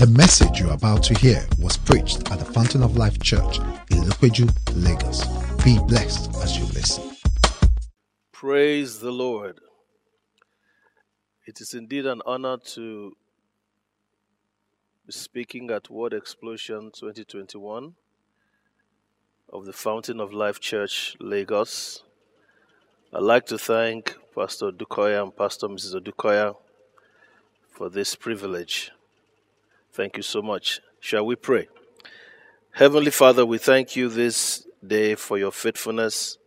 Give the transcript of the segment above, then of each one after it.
The message you're about to hear was preached at the Fountain of Life Church in Likweju, Lagos. Be blessed as you listen. Praise the Lord. It is indeed an honor to be speaking at Word Explosion 2021 of the Fountain of Life Church, Lagos. I'd like to thank Pastor Odukoya and Pastor Mrs. Odukoya for this privilege. Thank you so much. Shall we pray? Heavenly Father, we thank you this day for your faithfulness.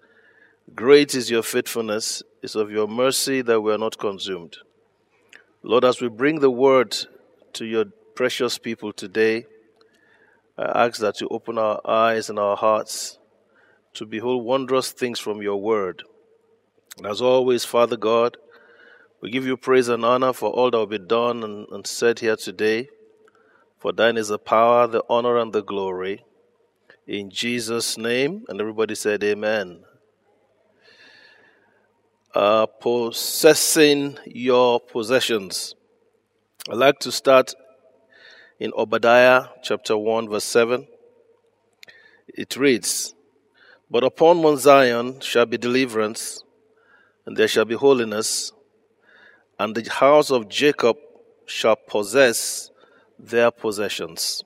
Great is your faithfulness. It's of your mercy that we are not consumed. Lord, as we bring the word to your precious people today, I ask that you open our eyes and our hearts to behold wondrous things from your word. And as always, Father God, we give you praise and honor for all that will be done and said here today. For thine is the power, the honor, and the glory. In Jesus' name. And everybody said amen. Possessing your possessions. I'd like to start in Obadiah chapter 1 verse 7. It reads, "But upon Mount Zion shall be deliverance, and there shall be holiness, and the house of Jacob shall possess their possessions."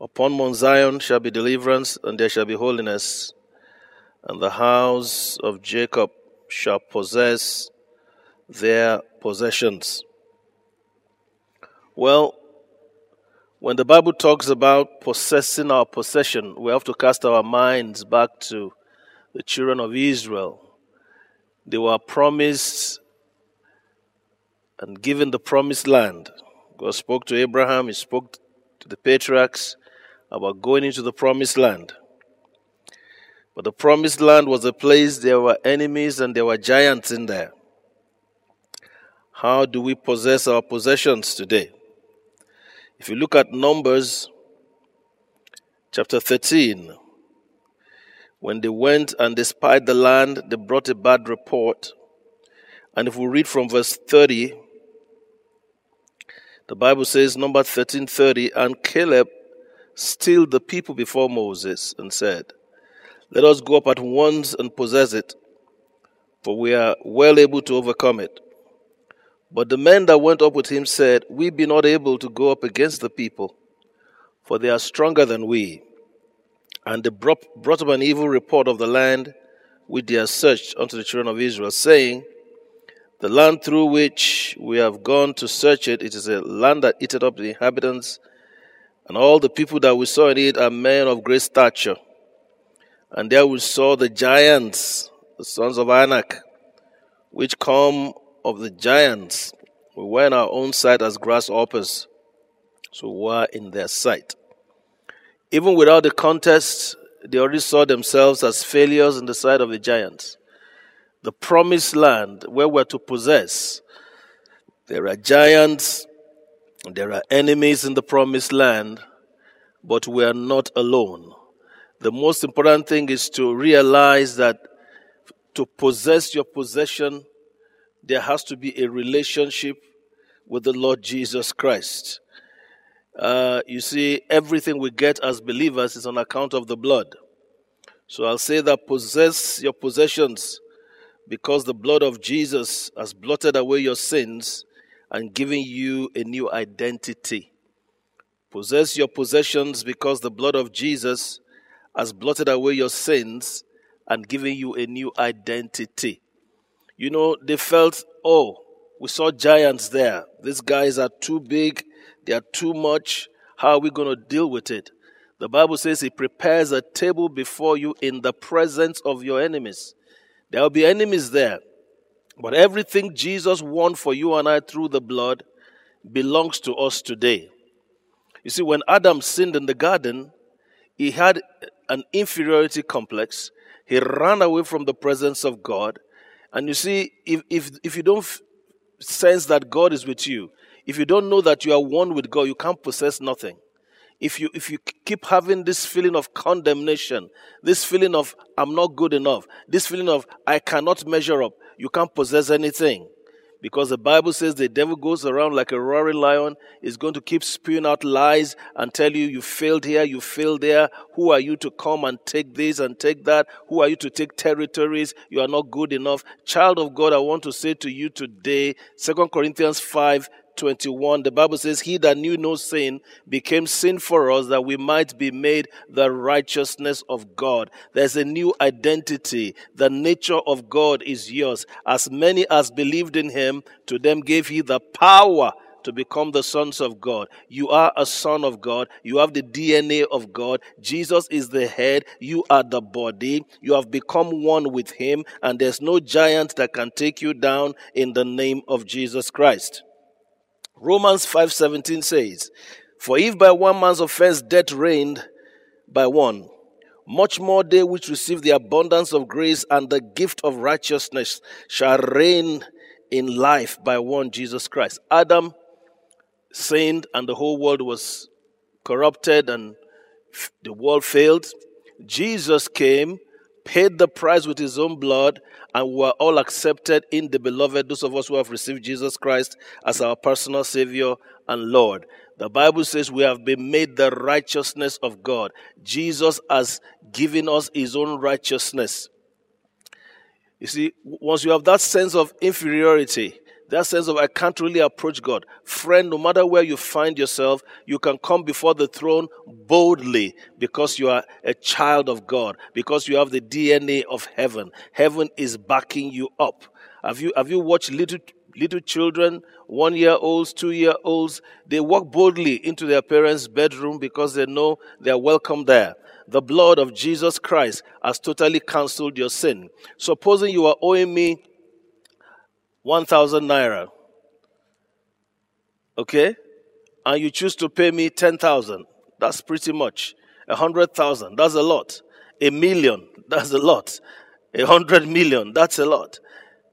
Upon Mount Zion shall be deliverance, and there shall be holiness, and the house of Jacob shall possess their possessions. Well, when the Bible talks about possessing our possession, we have to cast our minds back to the children of Israel. They were promised and given the promised land. God spoke to Abraham, he spoke to the patriarchs about going into the promised land. But the promised land was a place there were enemies and there were giants in there. How do we possess our possessions today? If you look at Numbers chapter 13, when they went and they spied the land, they brought a bad report. And if we read from verse 30, the Bible says, Numbers 13:30, "And Caleb stilled the people before Moses and said, Let us go up at once and possess it, for we are well able to overcome it. But the men that went up with him said, We be not able to go up against the people, for they are stronger than we. And they brought up an evil report of the land which they had searched unto the children of Israel, saying, The land through which we have gone to search it, it is a land that eateth up the inhabitants, and all the people that we saw in it are men of great stature. And there we saw the giants, the sons of Anak, which come of the giants. We were in our own sight as grasshoppers, so we were in their sight." Even without the contest, they already saw themselves as failures in the sight of the giants. The promised land where we're to possess. There are giants, there are enemies in the promised land, but we are not alone. The most important thing is to realize that to possess your possession, there has to be a relationship with the Lord Jesus Christ. You see, everything we get as believers is on account of the blood. So I'll say that possess your possessions, because the blood of Jesus has blotted away your sins and given you a new identity. Possess your possessions because the blood of Jesus has blotted away your sins and given you a new identity. You know, they felt, we saw giants there. These guys are too big. They are too much. How are we going to deal with it? The Bible says he prepares a table before you in the presence of your enemies. There will be enemies there. But everything Jesus won for you and I through the blood belongs to us today. You see, when Adam sinned in the garden, he had an inferiority complex. He ran away from the presence of God. And you see, if you don't sense that God is with you, if you don't know that you are one with God, you can't possess nothing. If you keep having this feeling of condemnation, this feeling of I'm not good enough, this feeling of I cannot measure up, you can't possess anything. Because the Bible says the devil goes around like a roaring lion. He's going to keep spewing out lies and tell you, you failed here, you failed there. Who are you to come and take this and take that? Who are you to take territories? You are not good enough. Child of God, I want to say to you today, 2 Corinthians 5:21, the Bible says, he that knew no sin became sin for us, that we might be made the righteousness of God. There's a new identity. The nature of God is yours. As many as believed in him, to them gave he the power to become the sons of God. You are a son of God. You have the DNA of God. Jesus is the head. You are the body. You have become one with him, and there's no giant that can take you down in the name of Jesus Christ. Romans 5:17 says, for if by one man's offense death reigned by one, much more they which receive the abundance of grace and the gift of righteousness shall reign in life by one Jesus Christ. Adam sinned and the whole world was corrupted and the world failed. Jesus came, paid the price with his own blood, and we are all accepted in the beloved, those of us who have received Jesus Christ as our personal Savior and Lord. The Bible says we have been made the righteousness of God. Jesus has given us his own righteousness. You see, once you have that sense of inferiority, that sense of I can't really approach God. Friend, no matter where you find yourself, you can come before the throne boldly because you are a child of God, because you have the DNA of heaven. Heaven is backing you up. Have you watched little children, 1-year-olds, 2-year-olds? They walk boldly into their parents' bedroom because they know they are welcome there. The blood of Jesus Christ has totally cancelled your sin. Supposing you are owing me 1,000 naira, okay, and you choose to pay me 10,000, that's pretty much. 100,000, that's a lot. 1,000,000, that's a lot. 100 million, that's a lot.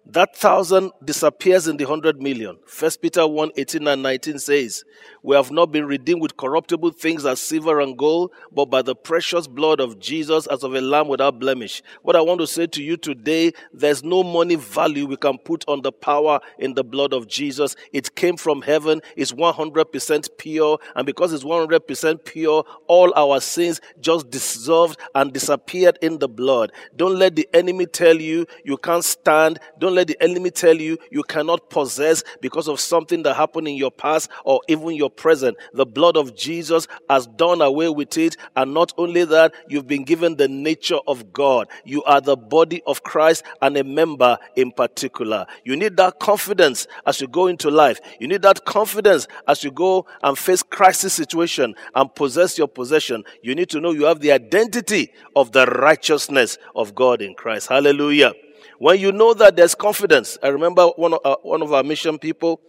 That 1,000 disappears in the 100 million. First Peter 1:18-19 says, we have not been redeemed with corruptible things as silver and gold, but by the precious blood of Jesus as of a lamb without blemish. What I want to say to you today, there's no money value we can put on the power in the blood of Jesus. It came from heaven. It's 100% pure. And because it's 100% pure, all our sins just dissolved and disappeared in the blood. Don't let the enemy tell you you can't stand. Don't let the enemy tell you you cannot possess because of something that happened in your past or even your present. The blood of Jesus has done away with it. And not only that, you've been given the nature of God. You are the body of Christ and a member in particular. You need that confidence as you go into life. You need that confidence as you go and face crisis situation and possess your possession. You need to know you have the identity of the righteousness of God in Christ. Hallelujah. When you know that, there's confidence. I remember one of our mission people,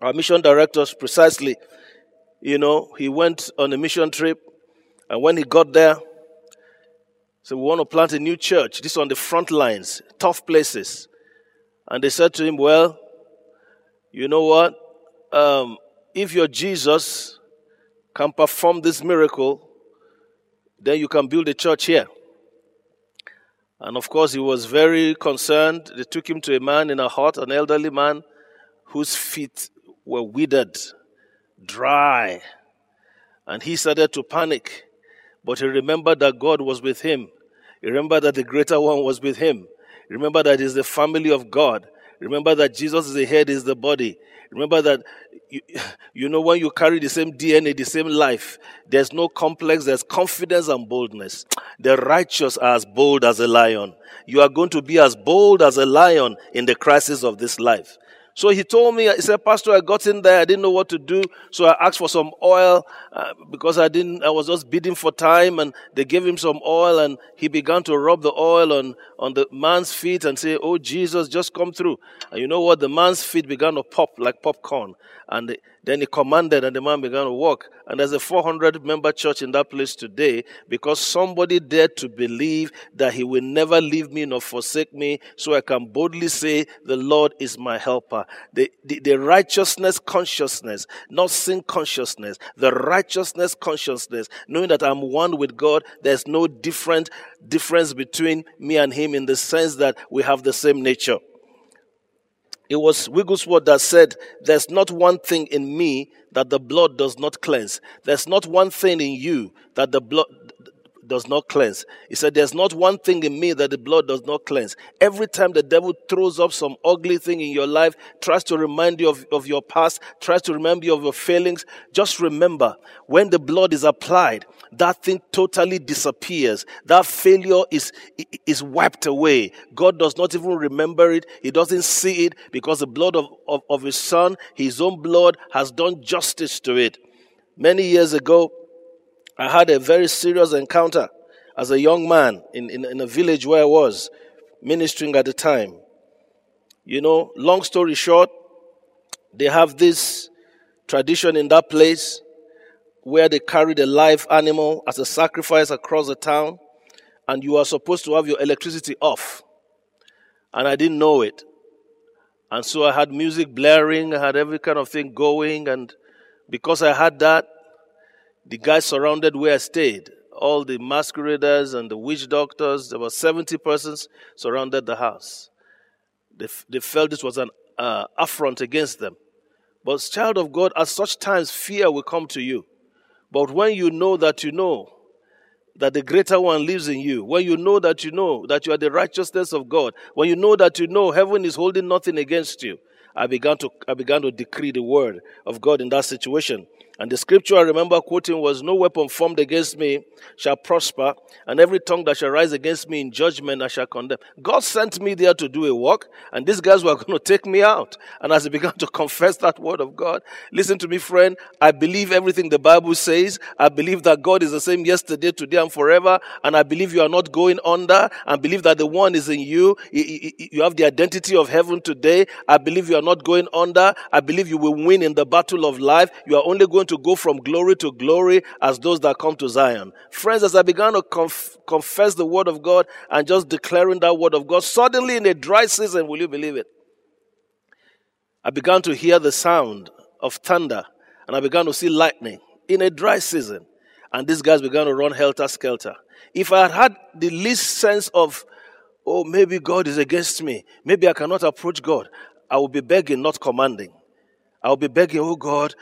our mission directors precisely, you know, he went on a mission trip, and when he got there, so we want to plant a new church. This is on the front lines, tough places. And they said to him, well, you know what? If your Jesus can perform this miracle, then you can build a church here. And of course, he was very concerned. They took him to a man in a hut, an elderly man, whose feet were withered, dry. And he started to panic. But he remembered that God was with him. He remembered that the greater one was with him. Remember that he's the family of God. Remember that Jesus is the head, is the body. Remember that, you know, when you carry the same DNA, the same life, there's no complex, there's confidence and boldness. The righteous are as bold as a lion. You are going to be as bold as a lion in the crisis of this life. So he told me, he said, Pastor, I got in there, I didn't know what to do, so I asked for some oil because I was just bidding for time, and they gave him some oil, and he began to rub the oil on the man's feet and say, oh, Jesus, just come through. And you know what? The man's feet began to pop like popcorn, and then he commanded, and the man began to walk. And there's a 400-member church in that place today because somebody dared to believe that he will never leave me nor forsake me, so I can boldly say, the Lord is my helper. The righteousness consciousness, not sin consciousness, the righteousness consciousness, knowing that I'm one with God, there's no difference between me and him in the sense that we have the same nature. It was Wigglesworth that said, there's not one thing in me that the blood does not cleanse. There's not one thing in you that the blood does not cleanse. He said, there's not one thing in me that the blood does not cleanse. Every time the devil throws up some ugly thing in your life, tries to remind you of your past, tries to remind you of your failings, just remember, when the blood is applied, that thing totally disappears. That failure is wiped away. God does not even remember it. He doesn't see it, because the blood of his son, his own blood, has done justice to it. Many years ago, I had a very serious encounter as a young man in a village where I was ministering at the time. You know, long story short, they have this tradition in that place where they carried a live animal as a sacrifice across the town, and you are supposed to have your electricity off. And I didn't know it. And so I had music blaring, I had every kind of thing going, and because I had that, the guys surrounded where I stayed, all the masqueraders and the witch doctors, there were 70 persons surrounded the house. They felt this was an affront against them. But child of God, at such times fear will come to you. But when you know that the greater one lives in you, when you know that you are the righteousness of God, when you know heaven is holding nothing against you, I began to decree the word of God in that situation. And the scripture I remember quoting was, no weapon formed against me shall prosper, and every tongue that shall rise against me in judgment I shall condemn. God sent me there to do a work, and these guys were going to take me out. And as I began to confess that word of God, listen to me, friend, I believe everything the Bible says. I believe that God is the same yesterday, today, and forever. And I believe you are not going under. I believe that the one is in you. You have the identity of heaven today. I believe you are not going under. I believe you will win in the battle of life. You are only going to go from glory to glory as those that come to Zion. Friends, as I began to confess the word of God and just declaring that word of God, suddenly in a dry season, will you believe it? I began to hear the sound of thunder, and I began to see lightning in a dry season. And these guys began to run helter-skelter. If I had the least sense of, oh, maybe God is against me, maybe I cannot approach God, I would be begging, not commanding. I'll be begging, oh God,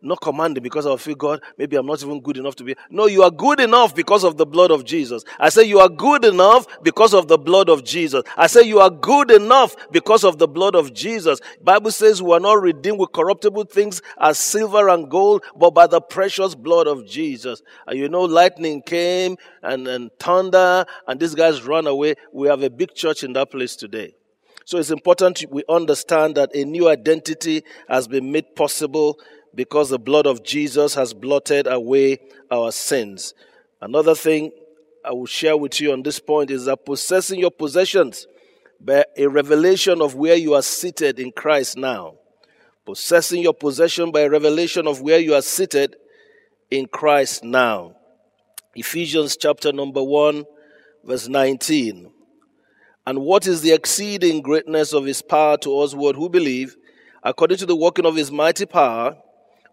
not commanding, because I'll feel, God, maybe I'm not even good enough to be. No, you are good enough because of the blood of Jesus. I say you are good enough because of the blood of Jesus. I say you are good enough because of the blood of Jesus. Bible says we are not redeemed with corruptible things as silver and gold, but by the precious blood of Jesus. And you know, lightning came and thunder, and these guys ran away. We have a big church in that place today. So it's important we understand that a new identity has been made possible because the blood of Jesus has blotted away our sins. Another thing I will share with you on this point is that possessing your possessions by a revelation of where you are seated in Christ now. Possessing your possession by a revelation of where you are seated in Christ now. Ephesians chapter number 1, verse 19. And what is the exceeding greatness of his power to usward who believe, according to the working of his mighty power,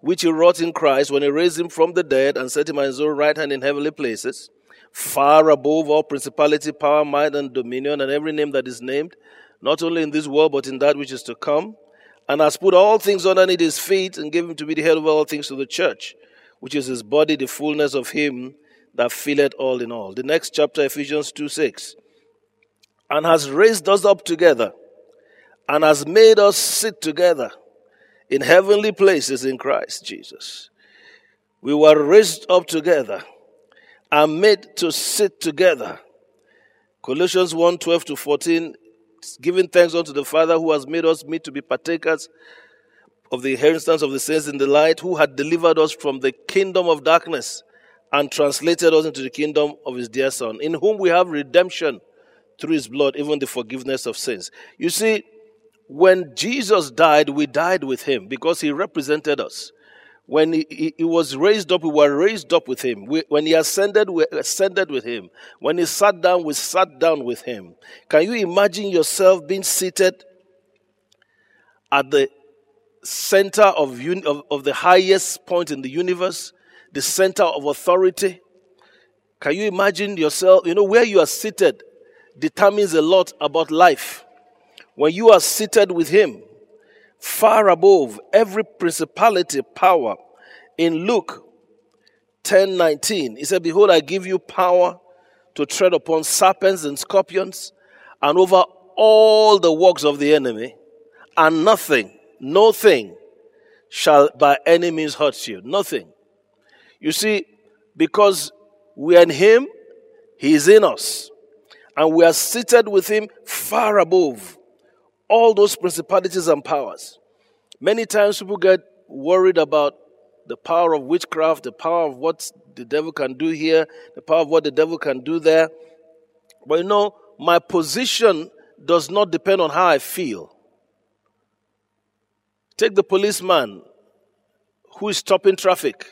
which he wrought in Christ when he raised him from the dead and set him at his own right hand in heavenly places, far above all principality, power, might, and dominion, and every name that is named, not only in this world but in that which is to come, and has put all things underneath his feet and gave him to be the head of all things to the church, which is his body, the fullness of him that filleth all in all. The next chapter, Ephesians 2:6. And has raised us up together, and has made us sit together in heavenly places in Christ Jesus. We were raised up together and made to sit together. Colossians 1:12 to 14, giving thanks unto the Father who has made us meet to be partakers of the inheritance of the saints in the light, who had delivered us from the kingdom of darkness and translated us into the kingdom of his dear Son, in whom we have redemption through his blood, even the forgiveness of sins. You see, when Jesus died, we died with him because he represented us. When he was raised up, we were raised up with him. When he ascended, we ascended with him. When he sat down, we sat down with him. Can you imagine yourself being seated at the center of the highest point in the universe, the center of authority? Can you imagine yourself, you know, where you are seated determines a lot about life. When you are seated with him, far above every principality, power. In Luke 10:19, he said, "Behold, I give you power to tread upon serpents and scorpions and over all the works of the enemy, and nothing, no thing shall by any means hurt you." Nothing. You see, because we are in him, he is in us. And we are seated with him far above all those principalities and powers. Many times people get worried about the power of witchcraft, the power of what the devil can do here, the power of what the devil can do there. But you know, my position does not depend on how I feel. Take the policeman who is stopping traffic.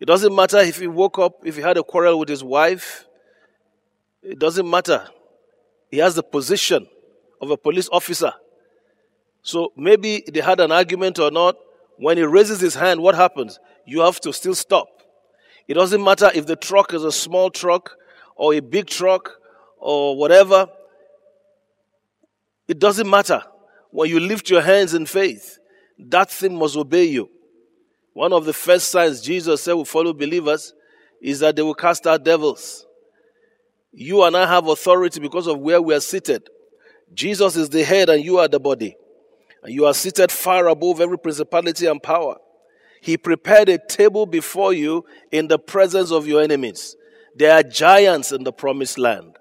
It doesn't matter if he woke up, if he had a quarrel with his wife. It doesn't matter. He has the position of a police officer. So maybe they had an argument or not. When he raises his hand, what happens? You have to still stop. It doesn't matter if the truck is a small truck or a big truck or whatever. It doesn't matter. When you lift your hands in faith, that thing must obey you. One of the first signs Jesus said will follow believers is that they will cast out devils. You and I have authority because of where we are seated. Jesus is the head and you are the body. And you are seated far above every principality and power. He prepared a table before you in the presence of your enemies. There are giants in the promised land,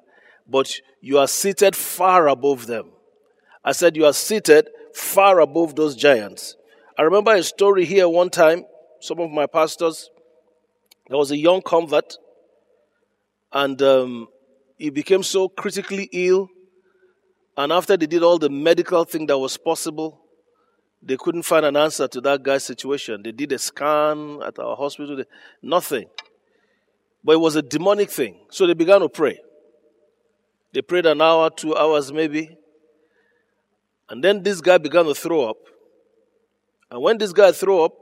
but you are seated far above them. I said you are seated far above those giants. I remember a story here one time, some of my pastors, there was a young convert, and he became so critically ill, and after they did all the medical thing that was possible, they couldn't find an answer to that guy's situation. They did a scan at our hospital, nothing. But it was a demonic thing. So they began to pray. They prayed an hour, 2 hours maybe. And then this guy began to throw up. And when this guy threw up,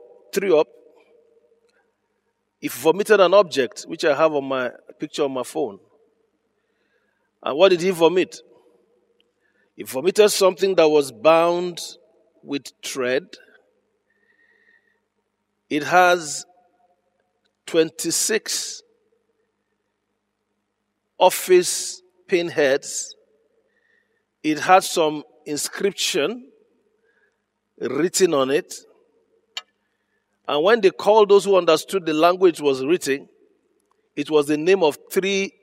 he vomited an object, which I have on my picture on my phone. And what did he vomit? He vomited something that was bound with thread. It has 26 office pinheads. It had some inscription written on it. And when they called those who understood the language was written, it was the name of 3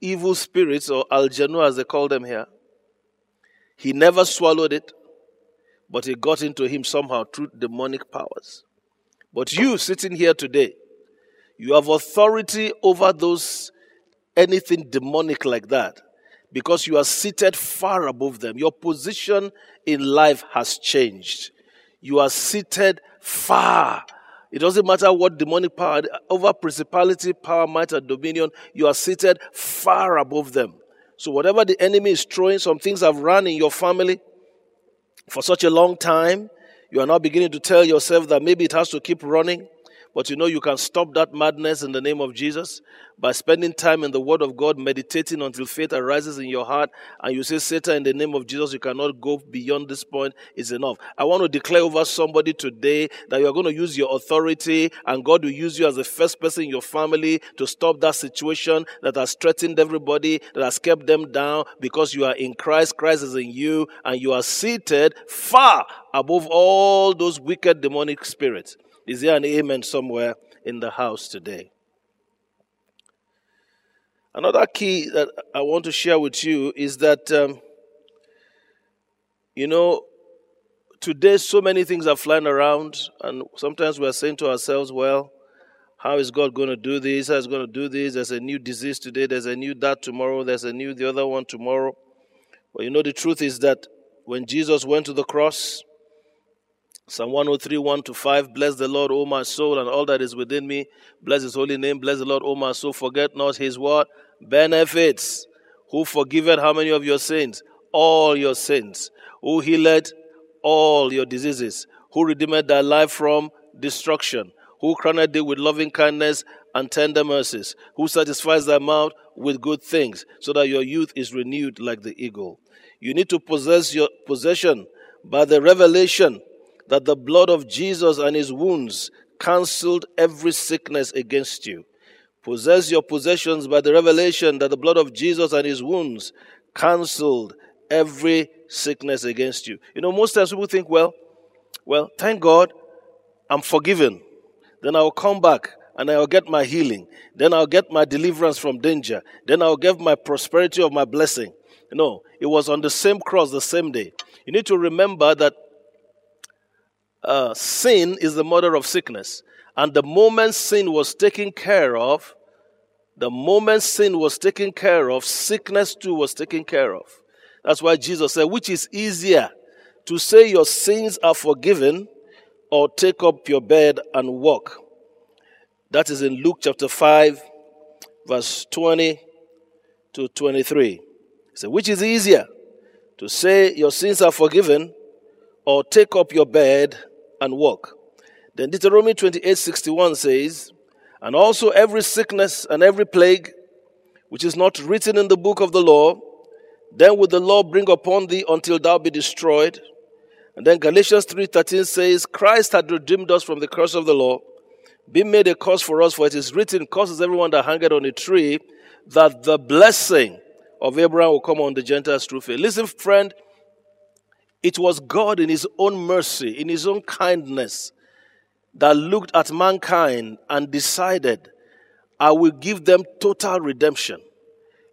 evil spirits, or aljanu as they call them here. He never swallowed it, but it got into him somehow through demonic powers. But you sitting here today, you have authority over those, anything demonic like that, because you are seated far above them. Your position in life has changed. You are seated far. It doesn't matter what demonic power, over principality, power, might, and dominion, you are seated far above them. So whatever the enemy is throwing, some things have run in your family for such a long time. You are now beginning to tell yourself that maybe it has to keep running. But you know you can stop that madness in the name of Jesus by spending time in the Word of God, meditating until faith arises in your heart. And you say, Satan, in the name of Jesus, you cannot go beyond this point. It's enough. I want to declare over somebody today that you are going to use your authority, and God will use you as the first person in your family to stop that situation that has threatened everybody, that has kept them down, because you are in Christ, Christ is in you, and you are seated far above all those wicked demonic spirits. Is there an amen somewhere in the house today? Another key that I want to share with you is that, today so many things are flying around, and sometimes we are saying to ourselves, well, how is God going to do this? How is going to do this? There's a new disease today. There's a new that tomorrow. There's a new the other one tomorrow. Well, the truth is that when Jesus went to the cross, Psalm 103, 1-5, bless the Lord, O my soul, and all that is within me. Bless his holy name. Bless the Lord, O my soul. Forget not his what? Benefits. Who forgiveth how many of your sins? All your sins. Who healed all your diseases. Who redeemed thy life from destruction. Who crowned thee with loving kindness and tender mercies. Who satisfies thy mouth with good things, so that your youth is renewed like the eagle. You need to possess your possession by the revelation that the blood of Jesus and his wounds cancelled every sickness against you. Possess your possessions by the revelation that the blood of Jesus and his wounds cancelled every sickness against you. You know, most times people think, well, thank God I'm forgiven. Then I'll come back and I'll get my healing. Then I'll get my deliverance from danger. Then I'll get my prosperity of my blessing. No, it was on the same cross the same day. You need to remember that sin is the mother of sickness. And the moment sin was taken care of, sickness too was taken care of. That's why Jesus said, which is easier, to say your sins are forgiven or take up your bed and walk. That is in Luke chapter 5, verse 20 to 23. So, which is easier, to say your sins are forgiven or take up your bed and walk? Then Deuteronomy 28:61 says, and also every sickness and every plague which is not written in the book of the law, then will the law bring upon thee until thou be destroyed. And then Galatians 3:13 says, Christ had redeemed us from the curse of the law, be made a curse for us, for it is written, curses everyone that hangeth on a tree, that the blessing of Abraham will come on the Gentiles through faith. Listen, friend, it was God in his own mercy, in his own kindness, that looked at mankind and decided, I will give them total redemption.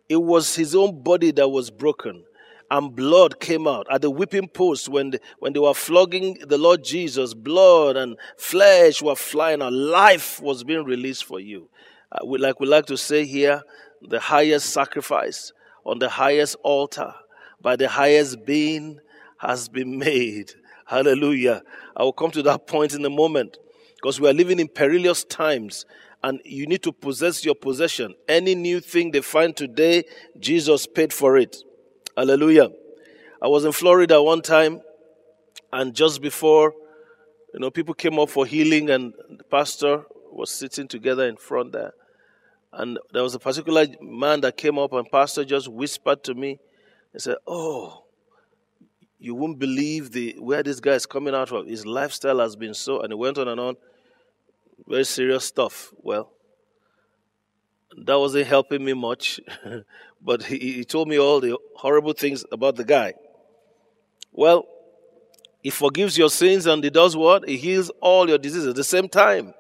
It was his own body that was broken, and blood came out. At the whipping post, when they were flogging the Lord Jesus, blood and flesh were flying out. Life was being released for you. Like we like to say here, the highest sacrifice on the highest altar by the highest being has been made. Hallelujah. I will come to that point in a moment, because we are living in perilous times and you need to possess your possession. Any new thing they find today, Jesus paid for it. Hallelujah. I was in Florida one time, and just before, people came up for healing, and the pastor was sitting together in front there. And there was a particular man that came up, and pastor just whispered to me and said, oh, you won't believe where this guy is coming out from. His lifestyle has been so, and he went on and on. Very serious stuff. Well, that wasn't helping me much, but he told me all the horrible things about the guy. Well, he forgives your sins, and he does what? He heals all your diseases at the same time.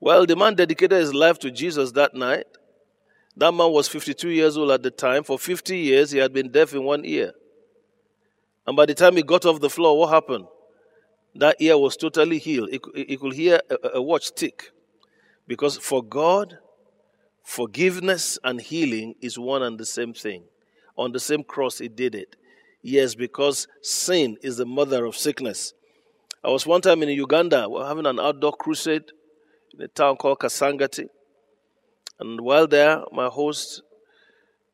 Well, the man dedicated his life to Jesus that night. That man was 52 years old at the time. For 50 years, he had been deaf in one ear. And by the time he got off the floor, what happened? That ear was totally healed. He could hear a watch tick. Because for God, forgiveness and healing is one and the same thing. On the same cross, he did it. Yes, because sin is the mother of sickness. I was one time in Uganda, we're having an outdoor crusade in a town called Kasangati. And while there, my host,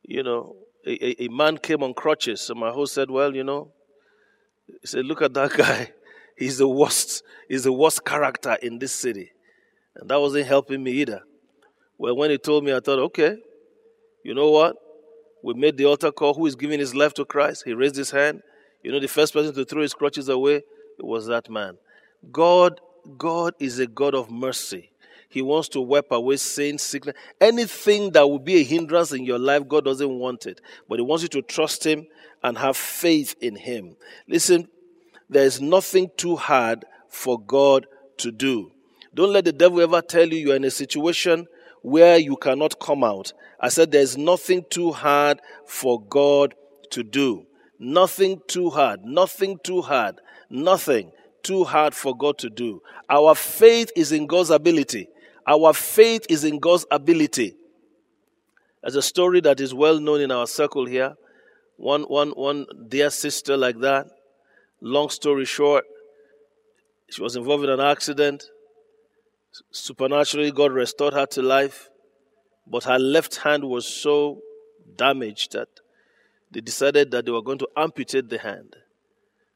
a man came on crutches. So my host said, he said, look at that guy. He's the worst character in this city. And that wasn't helping me either. Well, when he told me, I thought, okay, you know what? We made the altar call. Who is giving his life to Christ? He raised his hand. The first person to throw his crutches away, it was that man. God is a God of mercy. He wants to wipe away sin, sickness. Anything that will be a hindrance in your life, God doesn't want it. But he wants you to trust him and have faith in him. Listen, there is nothing too hard for God to do. Don't let the devil ever tell you you're in a situation where you cannot come out. I said there's nothing too hard for God to do. Nothing too hard for God to do. Our faith is in God's ability. There's a story that is well known in our circle here. One dear sister like that, long story short, she was involved in an accident. Supernaturally, God restored her to life, but her left hand was so damaged that they decided that they were going to amputate the hand.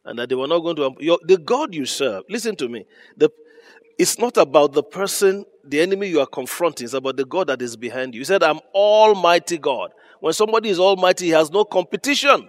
And that they were not going to... The God you serve, listen to me. It's not about the person, the enemy you are confronting. It's about the God that is behind you. He said, I'm almighty God. When somebody is almighty, he has no competition.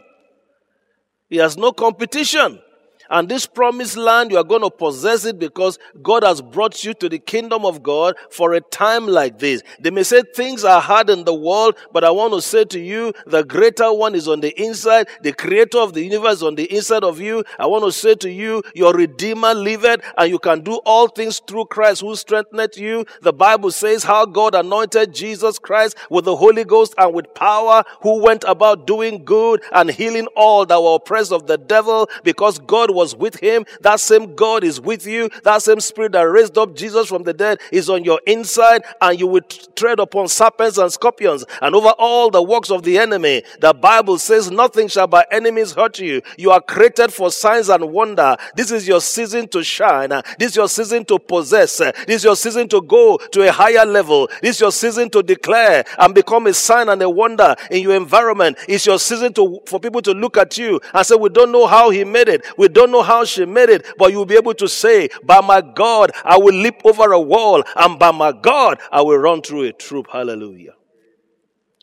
And this promised land, you are going to possess it because God has brought you to the kingdom of God for a time like this. They may say things are hard in the world, but I want to say to you, the greater one is on the inside. The creator of the universe is on the inside of you. I want to say to you, your Redeemer liveth, and you can do all things through Christ who strengtheneth you. The Bible says how God anointed Jesus Christ with the Holy Ghost and with power, who went about doing good and healing all that were oppressed of the devil, because God was with him. That same God is with you. That same Spirit that raised up Jesus from the dead is on your inside, and you will tread upon serpents and scorpions and over all the works of the enemy. The Bible says nothing shall by enemies hurt you. You are created for signs and wonder. This is your season to shine. This is your season to possess. This is your season to go to a higher level. This is your season to declare and become a sign and a wonder in your environment. It's your season for people to look at you and say, we don't know how he made it. We don't know how she made it. But you'll be able to say, by my God, I will leap over a wall, and by my God, I will run through a troop. Hallelujah.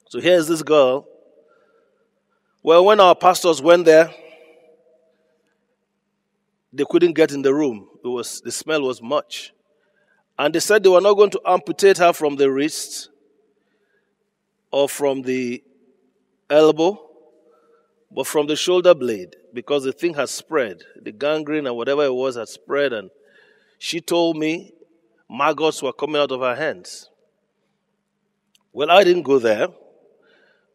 So here's this girl. Well, when our pastors went there, they couldn't get in the room. The smell was much. And they said they were not going to amputate her from the wrist or from the elbow, but from the shoulder blade, because the thing has spread. The gangrene and whatever it was had spread. And she told me maggots were coming out of her hands. Well, I didn't go there.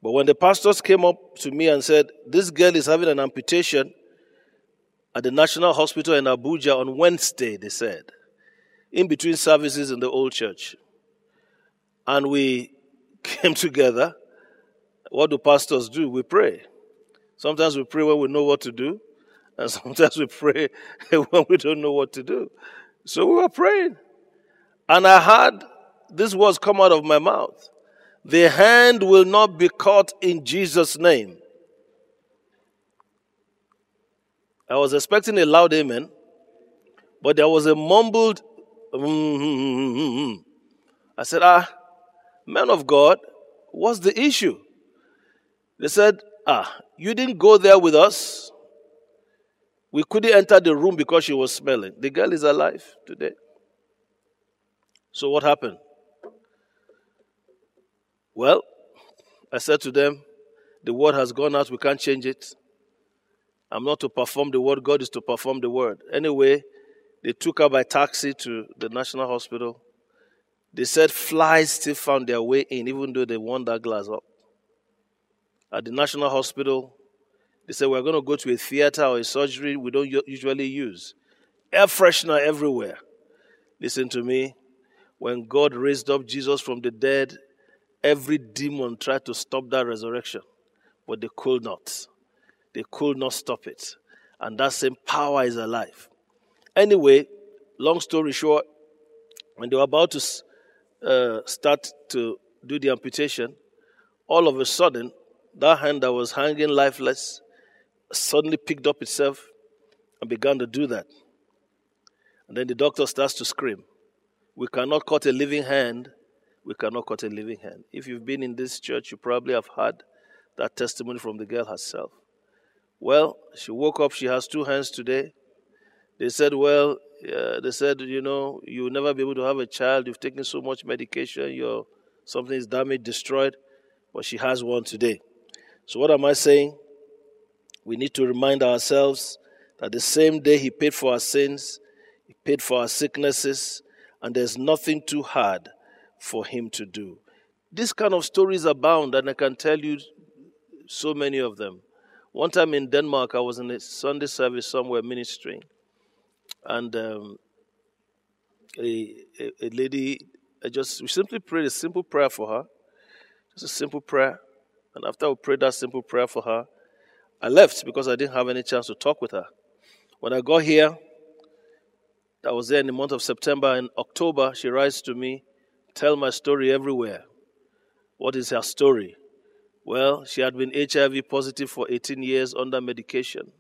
But when the pastors came up to me and said, this girl is having an amputation at the National Hospital in Abuja on Wednesday, they said, in between services in the old church. And we came together. What do pastors do? We pray. Sometimes we pray when we know what to do, and sometimes we pray when we don't know what to do. So we were praying. And I heard these words come out of my mouth. The hand will not be caught in Jesus' name. I was expecting a loud amen, but there was a mumbled, I said, man of God, what's the issue? They said, you didn't go there with us. We couldn't enter the room because she was smelling. The girl is alive today. So what happened? Well, I said to them, the word has gone out. We can't change it. I'm not to perform the word. God is to perform the word. Anyway, they took her by taxi to the National Hospital. They said flies still found their way in, even though they wound that glass up. At the National Hospital, they said, we're going to go to a theater or a surgery we don't usually use. Air freshener everywhere. Listen to me. When God raised up Jesus from the dead, every demon tried to stop that resurrection, but they could not. They could not stop it. And that same power is alive. Anyway, long story short, when they were about to start to do the amputation, all of a sudden, that hand that was hanging lifeless suddenly picked up itself and began to do that. And then the doctor starts to scream, we cannot cut a living hand. We cannot cut a living hand. If you've been in this church, you probably have heard that testimony from the girl herself. Well, she woke up. She has two hands today. They said, you'll never be able to have a child. You've taken so much medication. Something is damaged, destroyed. But she has one today. So what am I saying? We need to remind ourselves that the same day he paid for our sins, he paid for our sicknesses, and there's nothing too hard for him to do. These kind of stories abound, and I can tell you so many of them. One time in Denmark, I was in a Sunday service somewhere ministering, and a lady, we simply prayed a simple prayer for her. Just a simple prayer. And after I prayed that simple prayer for her, I left because I didn't have any chance to talk with her. When I got here, I was there in the month of September. In October, she writes to me, tell my story everywhere. What is her story? Well, she had been HIV positive for 18 years under medication.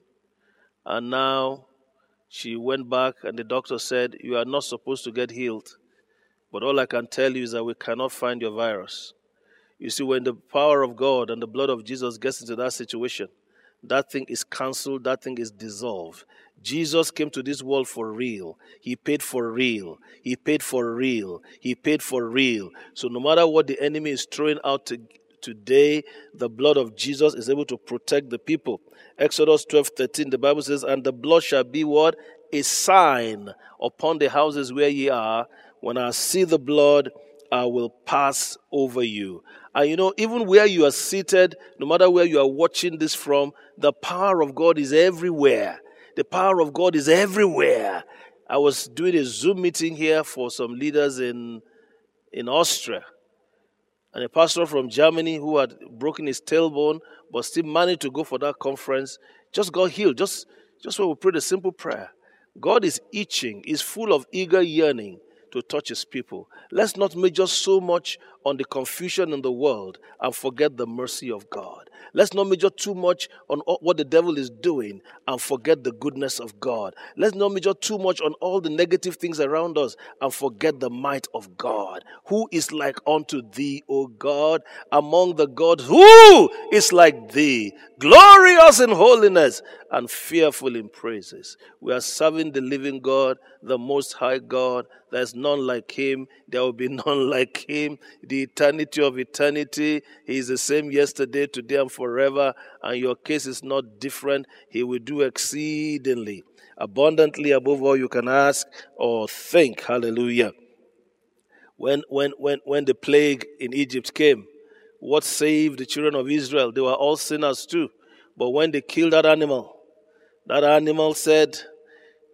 And now she went back and the doctor said, you are not supposed to get healed. But all I can tell you is that we cannot find your virus. You see, when the power of God and the blood of Jesus gets into that situation, that thing is cancelled, that thing is dissolved. Jesus came to this world for real. He paid for real. He paid for real. He paid for real. So no matter what the enemy is throwing out today, the blood of Jesus is able to protect the people. Exodus 12:13, the Bible says, and the blood shall be what? A sign upon the houses where ye are. When I see the blood, I will pass over you. And you know, even where you are seated, no matter where you are watching this from, the power of God is everywhere. The power of God is everywhere. I was doing a Zoom meeting here for some leaders in Austria. And a pastor from Germany who had broken his tailbone but still managed to go for that conference just got healed. Just when we prayed a simple prayer. God is itching, is full of eager yearning to touch his people. Let's not major so much on the confusion in the world and forget the mercy of God. Let's not major too much on what the devil is doing and forget the goodness of God. Let's not major too much on all the negative things around us and forget the might of God. Who is like unto thee, O God, among the gods? Who is like thee, glorious in holiness and fearful in praises? We are serving the living God, the Most High God. There is none like him. There will be none like him. The eternity of eternity. He is the same yesterday, today, and forever. And your case is not different. He will do exceedingly, abundantly above all you can ask or think. Hallelujah. When the plague in Egypt came, what saved the children of Israel? They were all sinners too. But when they killed that animal said,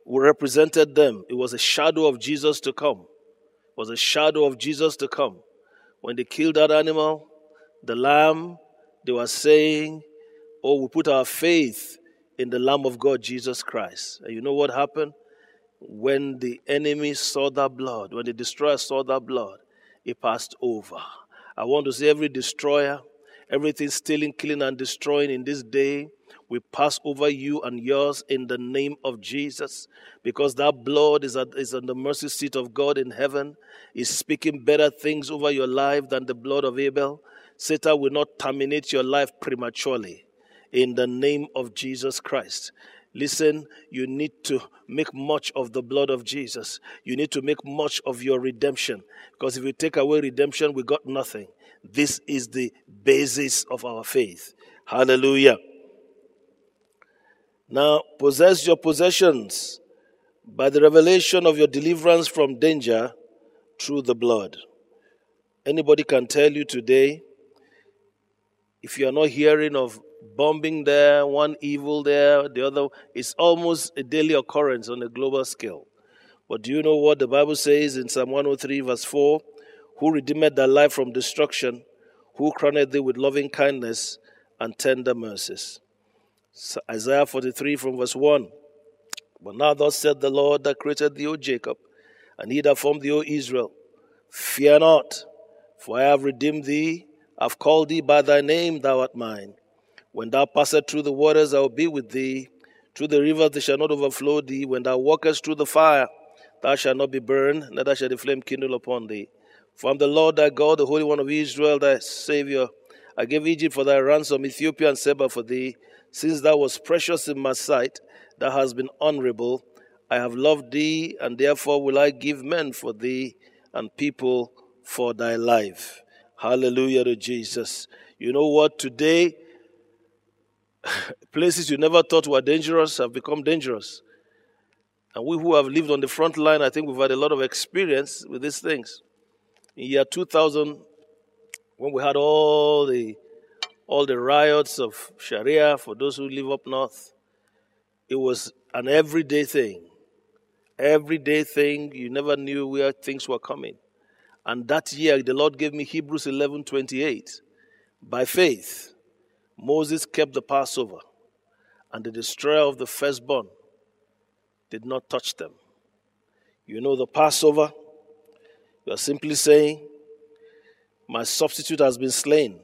represented them. It was a shadow of Jesus to come. It was a shadow of Jesus to come. When they killed that animal, the lamb, they were saying, oh, we put our faith in the Lamb of God, Jesus Christ. And you know what happened? When the enemy saw that blood, when the destroyer saw that blood, it passed over. I want to say every destroyer, everything stealing, killing, and destroying in this day, we pass over you and yours in the name of Jesus, because that blood is on the mercy seat of God in heaven. He's speaking better things over your life than the blood of Abel. Satan will not terminate your life prematurely in the name of Jesus Christ. Listen, you need to make much of the blood of Jesus. You need to make much of your redemption, because if you take away redemption, we got nothing. This is the basis of our faith. Hallelujah. Now, possess your possessions by the revelation of your deliverance from danger through the blood. Anybody can tell you today, if you are not hearing of bombing there, one evil there, the other, it's almost a daily occurrence on a global scale. But do you know what the Bible says in Psalm 103 verse 4? Who redeemed thy life from destruction, who crowned thee with loving kindness and tender mercies. Isaiah 43 from verse 1. But now thus said the Lord that created thee, O Jacob, and he that formed thee, O Israel, fear not, for I have redeemed thee, I have called thee by thy name, thou art mine. When thou passest through the waters, I will be with thee. Through the rivers they shall not overflow thee. When thou walkest through the fire, thou shalt not be burned, neither shall the flame kindle upon thee. For I am the Lord thy God, the Holy One of Israel, thy Savior. I gave Egypt for thy ransom, Ethiopia and Seba for thee. Since thou wast precious in my sight, thou hast been honorable. I have loved thee, and therefore will I give men for thee and people for thy life. Hallelujah to Jesus. You know what? Today, places you never thought were dangerous have become dangerous. And we who have lived on the front line, I think we've had a lot of experience with these things. In year 2000, when we had all the riots of Sharia, for those who live up north, it was an everyday thing. Everyday thing, you never knew where things were coming. And that year, the Lord gave me Hebrews 11:28. By faith, Moses kept the Passover, and the destroyer of the firstborn did not touch them. You know the Passover? You are simply saying, my substitute has been slain.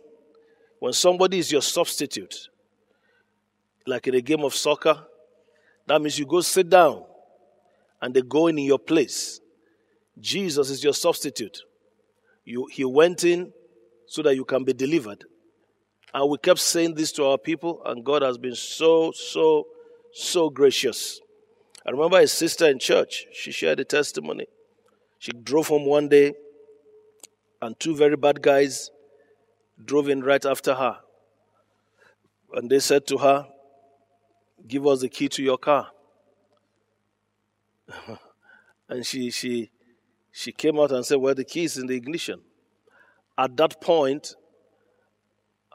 When somebody is your substitute, like in a game of soccer, that means you go sit down and they go in your place. Jesus is your substitute. He went in so that you can be delivered. And we kept saying this to our people, and God has been so gracious. I remember his sister in church. She shared a testimony. She drove home one day, and two very bad guys drove in right after her. And they said to her, "Give us the key to your car." And she came out and said, "Well, the key is in the ignition." At that point,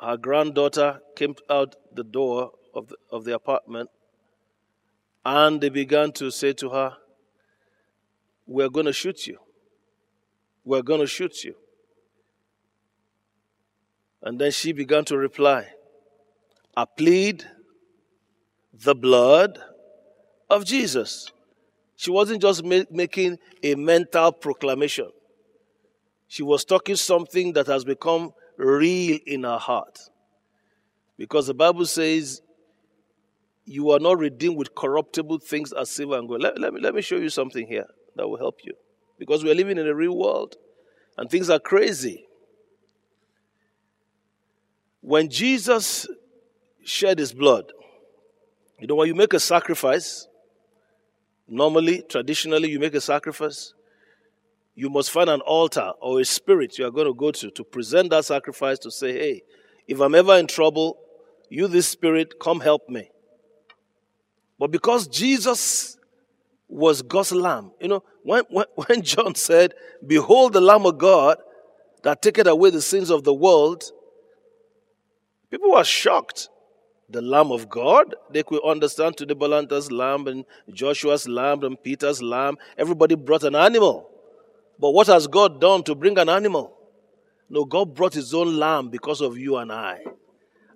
her granddaughter came out the door of the apartment, and they began to say to her, "We're going to shoot you. We're going to shoot you." And then she began to reply, "I plead the blood of Jesus." She wasn't just making a mental proclamation. She was talking something that has become real in her heart. Because the Bible says, you are not redeemed with corruptible things as silver and gold. Let me show you something here that will help you. Because we are living in a real world, and things are crazy. When Jesus shed his blood, you know, when you make a sacrifice, normally, traditionally, you make a sacrifice, you must find an altar or a spirit you are going to go to present that sacrifice, to say, "Hey, if I'm ever in trouble, you, this spirit, come help me." But because Jesus was God's Lamb, you know, when John said, "Behold the Lamb of God that taketh away the sins of the world," people were shocked. The Lamb of God, they could understand to the Balanta's lamb and Joshua's lamb and Peter's lamb. Everybody brought an animal. But what has God done to bring an animal? No, God brought his own lamb because of you and I.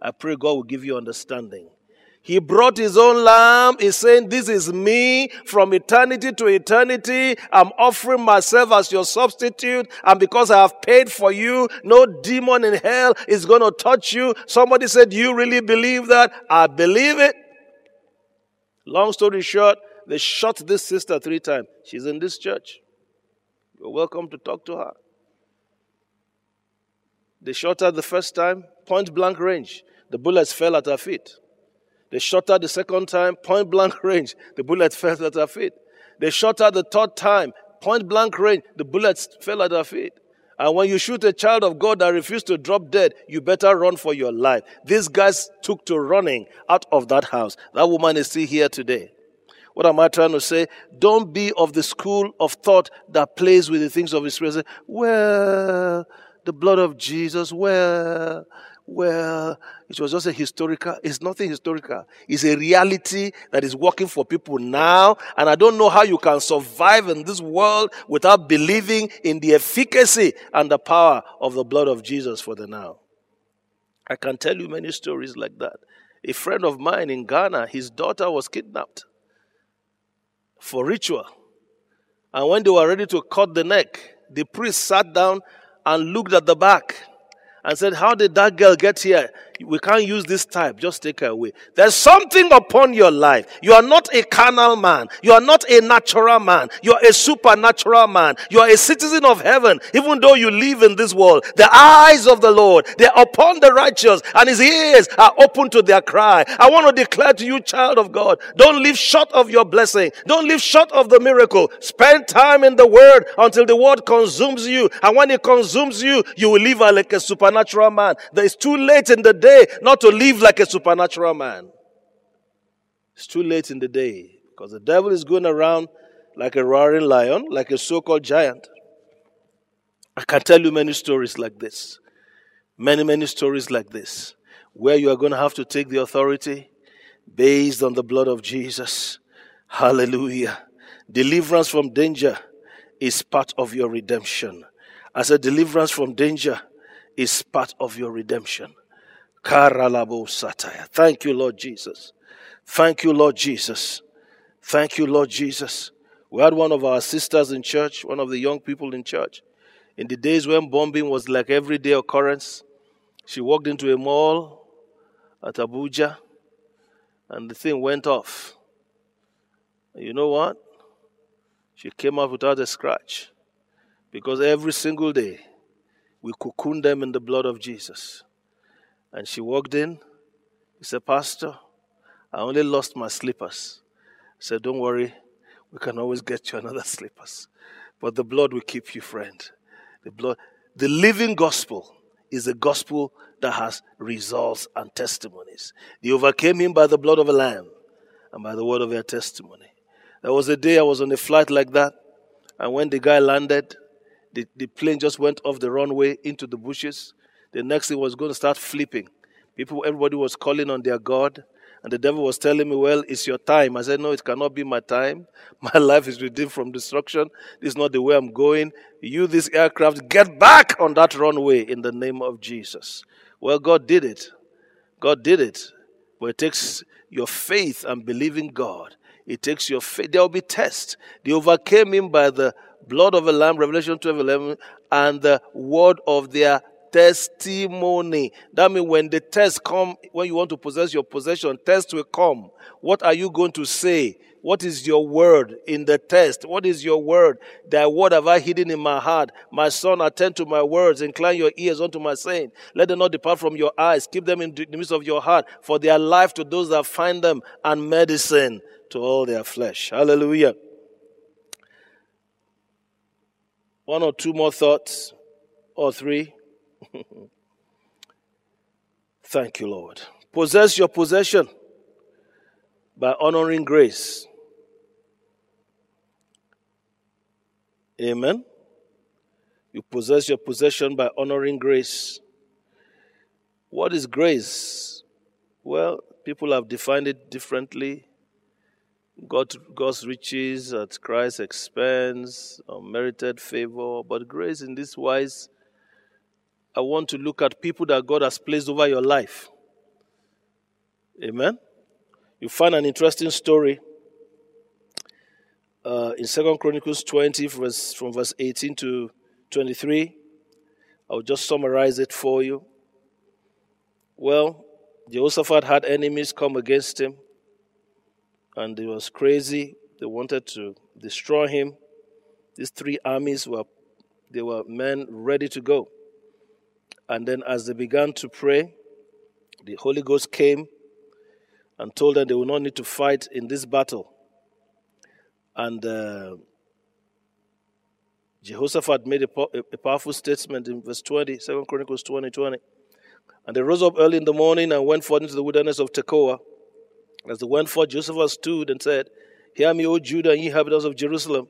I pray God will give you understanding. He brought his own lamb. He's saying, "This is me from eternity to eternity. I'm offering myself as your substitute. And because I have paid for you, no demon in hell is going to touch you." Somebody said, "Do you really believe that?" I believe it. Long story short, they shot this sister 3 times. She's in this church. You're welcome to talk to her. They shot her the first time, point blank range. The bullets fell at her feet. They shot her the second time, point blank range. The bullet fell at her feet. They shot her the third time, point blank range. The bullets fell at her feet. And when you shoot a child of God that refused to drop dead, you better run for your life. These guys took to running out of that house. That woman is still here today. What am I trying to say? Don't be of the school of thought that plays with the things of his presence. Well, the blood of Jesus, well, it was just a historical. It's nothing historical. It's a reality that is working for people now. And I don't know how you can survive in this world without believing in the efficacy and the power of the blood of Jesus for the now. I can tell you many stories like that. A friend of mine in Ghana, his daughter was kidnapped for ritual. And when they were ready to cut the neck, the priest sat down and looked at the back and said, "How did that girl get here? We can't use this type. Just take her away." There's something upon your life. You are not a carnal man. You are not a natural man. You are a supernatural man. You are a citizen of heaven, even though you live in this world. The eyes of the Lord, they're upon the righteous, and his ears are open to their cry. I want to declare to you, child of God, don't live short of your blessing. Don't live short of the miracle. Spend time in the word until the word consumes you. And when it consumes you, you will live like a supernatural man. It's too late in the day not to live like a supernatural man. It's too late in the day, because the devil is going around like a roaring lion, like a so-called giant. I can tell you many stories like this. Many, many stories like this, where you are going to have to take the authority based on the blood of Jesus. Hallelujah. Deliverance from danger is part of your redemption. I said deliverance from danger is part of your redemption. Thank you, Lord Jesus. Thank you, Lord Jesus. Thank you, Lord Jesus. We had one of our sisters in church, one of the young people in church. In the days when bombing was like everyday occurrence, she walked into a mall at Abuja and the thing went off. And you know what? She came out without a scratch, because every single day we cocoon them in the blood of Jesus. And she walked in. He said, "Pastor, I only lost my slippers." So don't worry, we can always get you another slippers. But the blood will keep you, friend. The blood, the living gospel is the gospel that has results and testimonies. They overcame him by the blood of a lamb and by the word of their testimony. There was a day I was on a flight like that, and when the guy landed, the plane just went off the runway into the bushes. The next thing was going to start flipping. Everybody was calling on their God, and the devil was telling me, well, it's your time. I said, no, it cannot be my time. My life is redeemed from destruction. This is not the way I'm going. You, this aircraft, get back on that runway in the name of Jesus. Well, God did it. God did it. But it takes your faith and believing God. It takes your faith. There will be tests. They overcame him by the blood of a lamb, Revelation 12:11, and the word of their testimony. That means when the tests come, when you want to possess your possession, tests will come. What are you going to say? What is your word in the test? What is your word? Thy word have I hidden in my heart. My son, attend to my words. Incline your ears unto my saying. Let them not depart from your eyes. Keep them in the midst of your heart. For they are life to those that find them, and medicine to all their flesh. Hallelujah. One or two more thoughts, or three. Thank you, Lord. Possess your possession by honoring grace. Amen. You possess your possession by honoring grace. What is grace? Well, people have defined it differently. God's riches at Christ's expense, unmerited favor, but grace in this wise, I want to look at people that God has placed over your life. Amen? You find an interesting story in 2 Chronicles 20, from verse 18 to 23. I'll just summarize it for you. Well, Jehoshaphat had enemies come against him, and it was crazy. They wanted to destroy him. These three armies were men ready to go. And then as they began to pray, the Holy Ghost came and told them they would not need to fight in this battle. And Jehoshaphat made a powerful statement in verse 20, 2 Chronicles 20:20. And they rose up early in the morning and went forth into the wilderness of Tekoa. As they went forth, Jehoshaphat stood and said, Hear me, O Judah, and ye inhabitants of Jerusalem.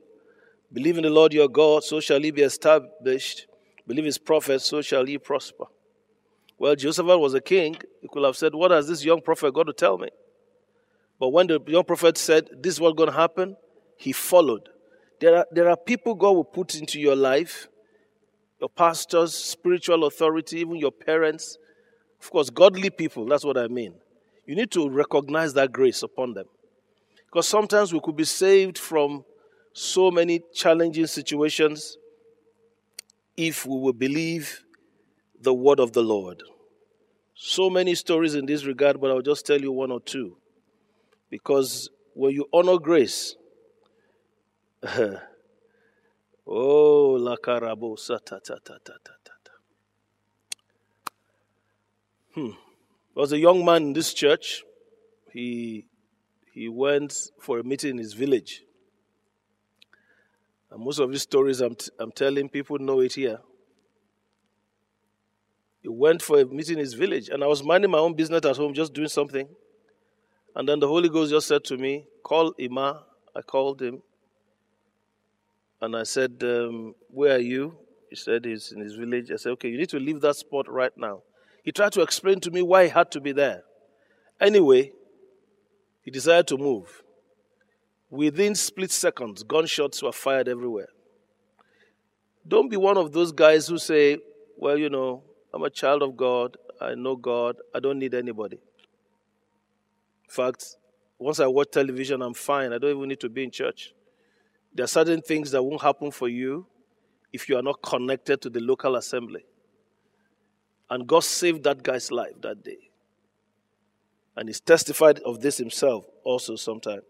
Believe in the Lord your God, so shall he be established. Believe his prophets, so shall he prosper. Well, Jehoshaphat was a king. He could have said, what has this young prophet got to tell me? But when the young prophet said, this is what's going to happen, he followed. There are people God will put into your life, your pastors, spiritual authority, even your parents. Of course, godly people, that's what I mean. You need to recognize that grace upon them. Because sometimes we could be saved from so many challenging situations if we will believe the word of the Lord. So many stories in this regard, but I'll just tell you one or two. Because when you honor grace, oh, la carabo, sa ta ta ta ta ta ta. There was a young man in this church. He went for a meeting in his village. And most of these stories I'm telling, people know it here. He went for a meeting in his village, and I was minding my own business at home, just doing something. And then the Holy Ghost just said to me, call Ima. I called him. And I said, where are you? He said he's in his village. I said, okay, you need to leave that spot right now. He tried to explain to me why he had to be there. Anyway, he decided to move. Within split seconds, gunshots were fired everywhere. Don't be one of those guys who say, well, you know, I'm a child of God. I know God. I don't need anybody. In fact, once I watch television, I'm fine. I don't even need to be in church. There are certain things that won't happen for you if you are not connected to the local assembly. And God saved that guy's life that day. And he's testified of this himself also sometime.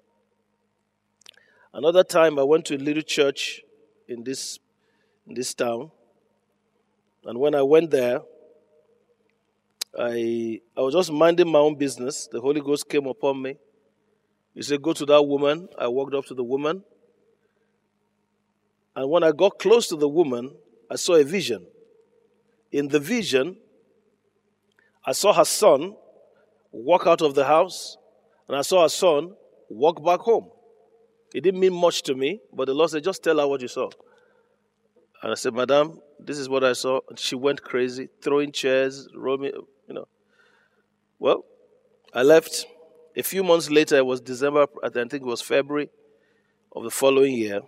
Another time I went to a little church in this town. And when I went there, I was just minding my own business. The Holy Ghost came upon me. He said, go to that woman. I walked up to the woman. And when I got close to the woman, I saw a vision. In the vision, I saw her son walk out of the house, and I saw her son walk back home. It didn't mean much to me, but the Lord said, just tell her what you saw. And I said, Madam, this is what I saw. And she went crazy, throwing chairs, roaming, you know. Well, I left. A few months later, it was December, I think it was February of the following year.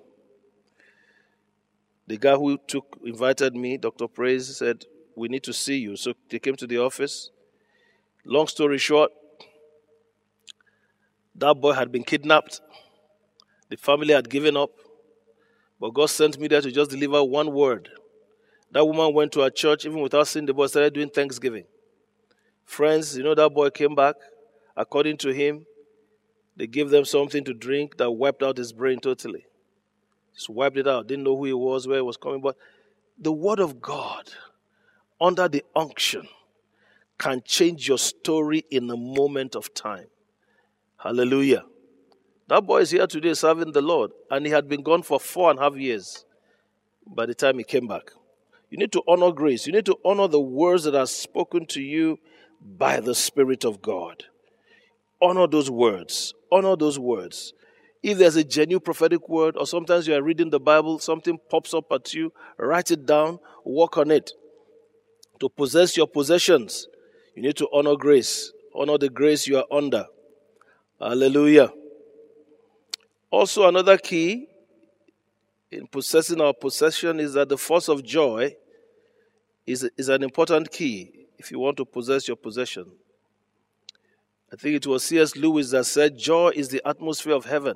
The guy who invited me, Dr. Praise, said, we need to see you. So they came to the office. Long story short, that boy had been kidnapped. The family had given up. But God sent me there to just deliver one word. That woman went to her church, even without seeing the boy, started doing Thanksgiving. Friends, you know, that boy came back. According to him, they gave them something to drink that wiped out his brain totally. Just wiped it out. Didn't know who he was, where he was coming. But the word of God, under the unction, can change your story in a moment of time. Hallelujah. That boy is here today serving the Lord, and he had been gone for 4.5 years by the time he came back. You need to honor grace. You need to honor the words that are spoken to you by the Spirit of God. Honor those words. Honor those words. If there's a genuine prophetic word, or sometimes you are reading the Bible, something pops up at you, write it down, walk on it. To possess your possessions, you need to honor grace. Honor the grace you are under. Hallelujah. Also, another key in possessing our possession is that the force of joy is an important key if you want to possess your possession. I think it was C.S. Lewis that said, joy is the atmosphere of heaven.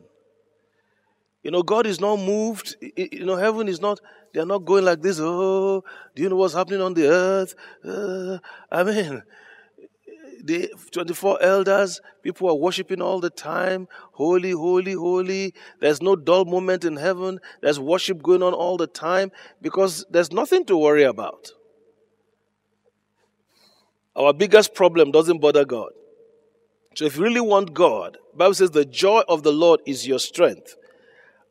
You know, God is not moved. You know, heaven is not, they are not going like this. Oh, do you know what's happening on the earth? I mean, the 24 elders, people are worshiping all the time. Holy, holy, holy. There's no dull moment in heaven. There's worship going on all the time because there's nothing to worry about. Our biggest problem doesn't bother God. So if you really want God, the Bible says the joy of the Lord is your strength.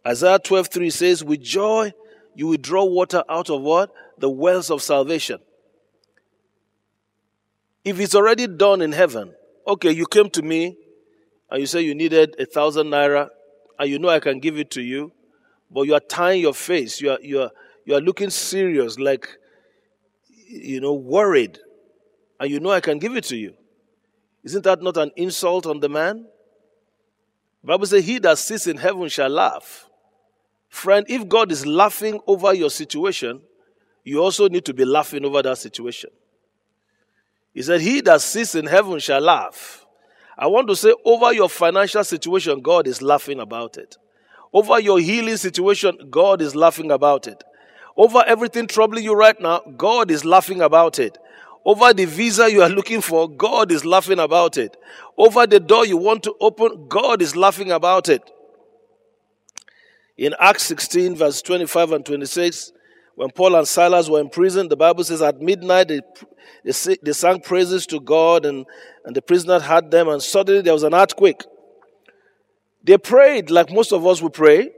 Isaiah 12:3 says, with joy you will draw water out of what? The wells of salvation. If it's already done in heaven, okay, you came to me and you say you needed 1,000 naira and you know I can give it to you, but you are tying your face, you are looking serious, like, you know, worried, and you know I can give it to you. Isn't that not an insult on the man? The Bible says, he that sits in heaven shall laugh. Friend, if God is laughing over your situation, you also need to be laughing over that situation. He said, he that sits in heaven shall laugh. I want to say, over your financial situation, God is laughing about it. Over your healing situation, God is laughing about it. Over everything troubling you right now, God is laughing about it. Over the visa you are looking for, God is laughing about it. Over the door you want to open, God is laughing about it. In Acts 16, verse 25 and 26, when Paul and Silas were in prison, the Bible says at midnight they sang praises to God, and the prisoner heard them, and suddenly there was an earthquake. They prayed like most of us would pray.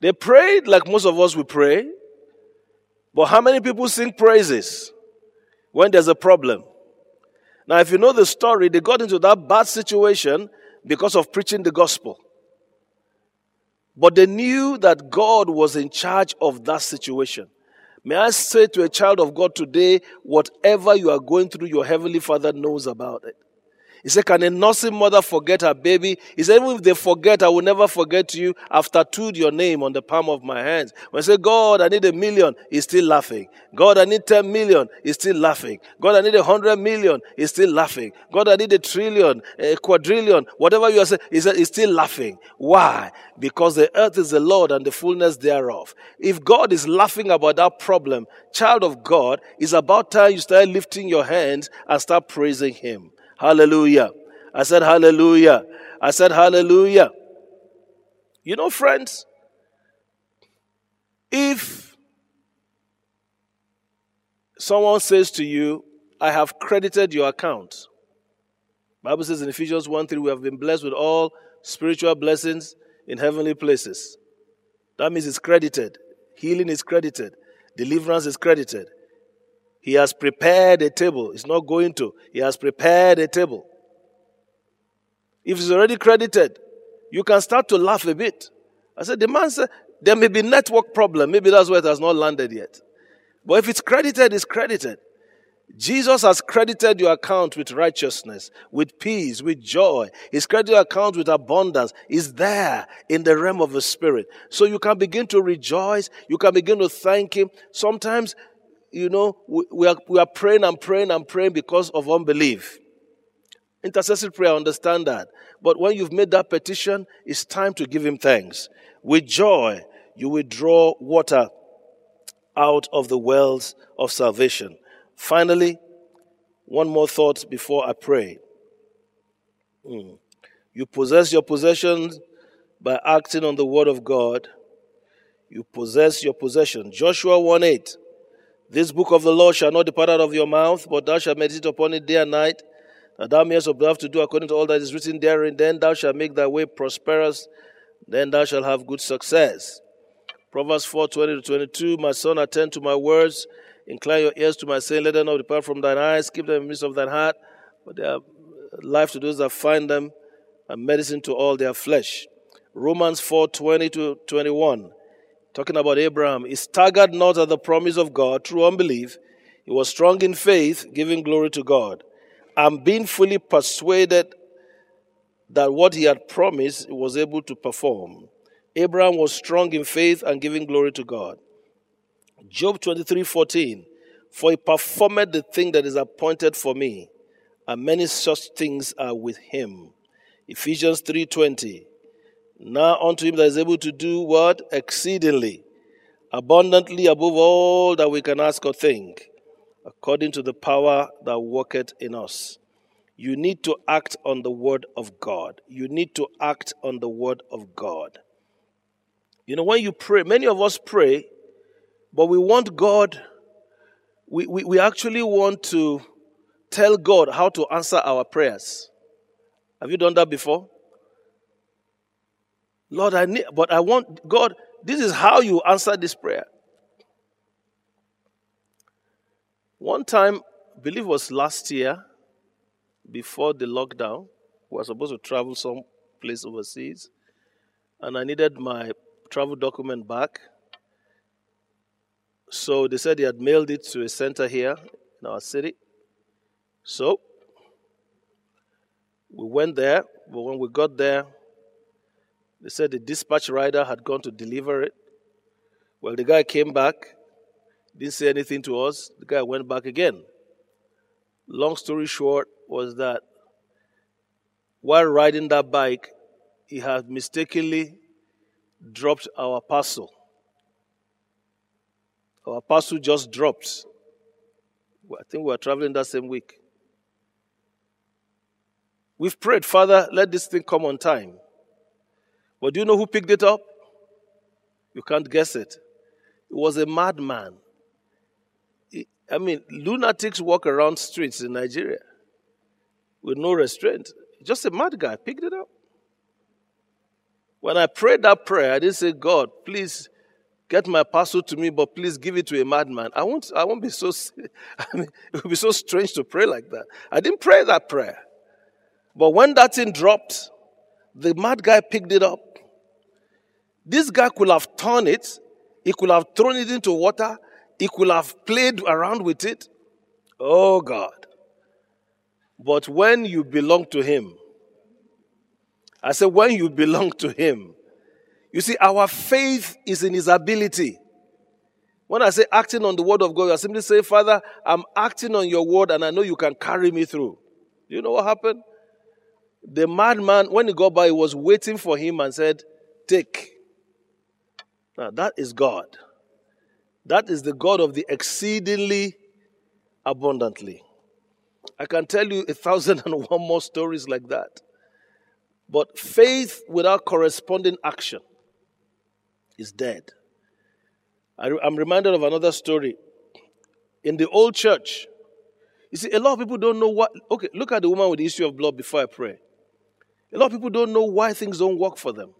But how many people sing praises when there's a problem? Now, if you know the story, they got into that bad situation because of preaching the gospel. But they knew that God was in charge of that situation. May I say to a child of God today, whatever you are going through, your heavenly Father knows about it. He said, can a nursing mother forget her baby? He said, even if they forget, I will never forget you. I've tattooed your name on the palm of my hands. When I say, God, I need 1 million, he's still laughing. God, I need 10 million, he's still laughing. God, I need 100 million, he's still laughing. God, I need 1 trillion, a quadrillion, whatever you are saying, he said, he's still laughing. Why? Because the earth is the Lord and the fullness thereof. If God is laughing about that problem, child of God, it's about time you start lifting your hands and start praising him. Hallelujah. I said hallelujah. I said hallelujah. You know, friends, if someone says to you, I have credited your account, The Bible says in Ephesians 1:3, we have been blessed with all spiritual blessings in heavenly places. That means it's credited. Healing is credited. Deliverance is credited. He has prepared a table. It's not going to. He has prepared a table. If it's already credited, you can start to laugh a bit. I said, the man said, there may be network problem. Maybe that's where it has not landed yet. But if it's credited, it's credited. Jesus has credited your account with righteousness, with peace, with joy. He's credited your account with abundance. It's there in the realm of the Spirit. So you can begin to rejoice. You can begin to thank Him. Sometimes, you know, we are praying because of unbelief. Intercessory prayer, I understand that. But when you've made that petition, it's time to give Him thanks. With joy, you will draw water out of the wells of salvation. Finally, one more thought before I pray. You possess your possessions by acting on the Word of God. You possess your possession. Joshua 1:8. This book of the law shall not depart out of your mouth, but thou shalt meditate upon it day and night, that thou mayest observe to do according to all that is written therein. Then thou shalt make thy way prosperous, then thou shalt have good success. Proverbs 4:20-22. My son, attend to my words. Incline your ears to my saying, let them not depart from thine eyes, keep them in the midst of thine heart, but they are life to those that find them, and medicine to all their flesh. Romans 4:20-21, talking about Abraham. He staggered not at the promise of God through unbelief. He was strong in faith, giving glory to God, and being fully persuaded that what he had promised he was able to perform. Abraham was strong in faith and giving glory to God. Job 23:14, for he performed the thing that is appointed for me, and many such things are with him. Ephesians 3:20, now unto him that is able to do what? Exceedingly, abundantly above all that we can ask or think, according to the power that worketh in us. You need to act on the Word of God. You need to act on the Word of God. You know, when you pray, many of us pray, but we want God, we actually want to tell God how to answer our prayers. Have you done that before? Lord, I want God, this is how you answer this prayer. One time, I believe it was last year, before the lockdown, we were supposed to travel some place overseas, and I needed my travel document back. So they said they had mailed it to a center here in our city. So we went there, but when we got there, they said the dispatch rider had gone to deliver it. Well, the guy came back, didn't say anything to us. The guy went back again. Long story short was that while riding that bike, he had mistakenly dropped our parcel. Our parcel just dropped. I think we were traveling that same week. We've prayed, Father, let this thing come on time. But do you know who picked it up? You can't guess it. It was a madman. Lunatics walk around streets in Nigeria with no restraint. Just a mad guy picked it up. When I prayed that prayer, I didn't say, God, please, get my parcel to me, but please give it to a madman. I won't be so. It would be so strange to pray like that. I didn't pray that prayer, but when that thing dropped, the mad guy picked it up. This guy could have torn it. He could have thrown it into water. He could have played around with it. Oh God! But when you belong to Him, I said, when you belong to Him. You see, our faith is in His ability. When I say acting on the Word of God, I simply say, Father, I'm acting on your Word and I know you can carry me through. Do you know what happened? The madman, when he got by, he was waiting for him and said, take. Now, that is God. That is the God of the exceedingly abundantly. I can tell you 1,001 more stories like that. But faith without corresponding action is dead. I'm reminded of another story. In the old church, You see, a lot of people don't know what... Okay, look at the woman with the issue of blood before I pray. A lot of people don't know why things don't work for them.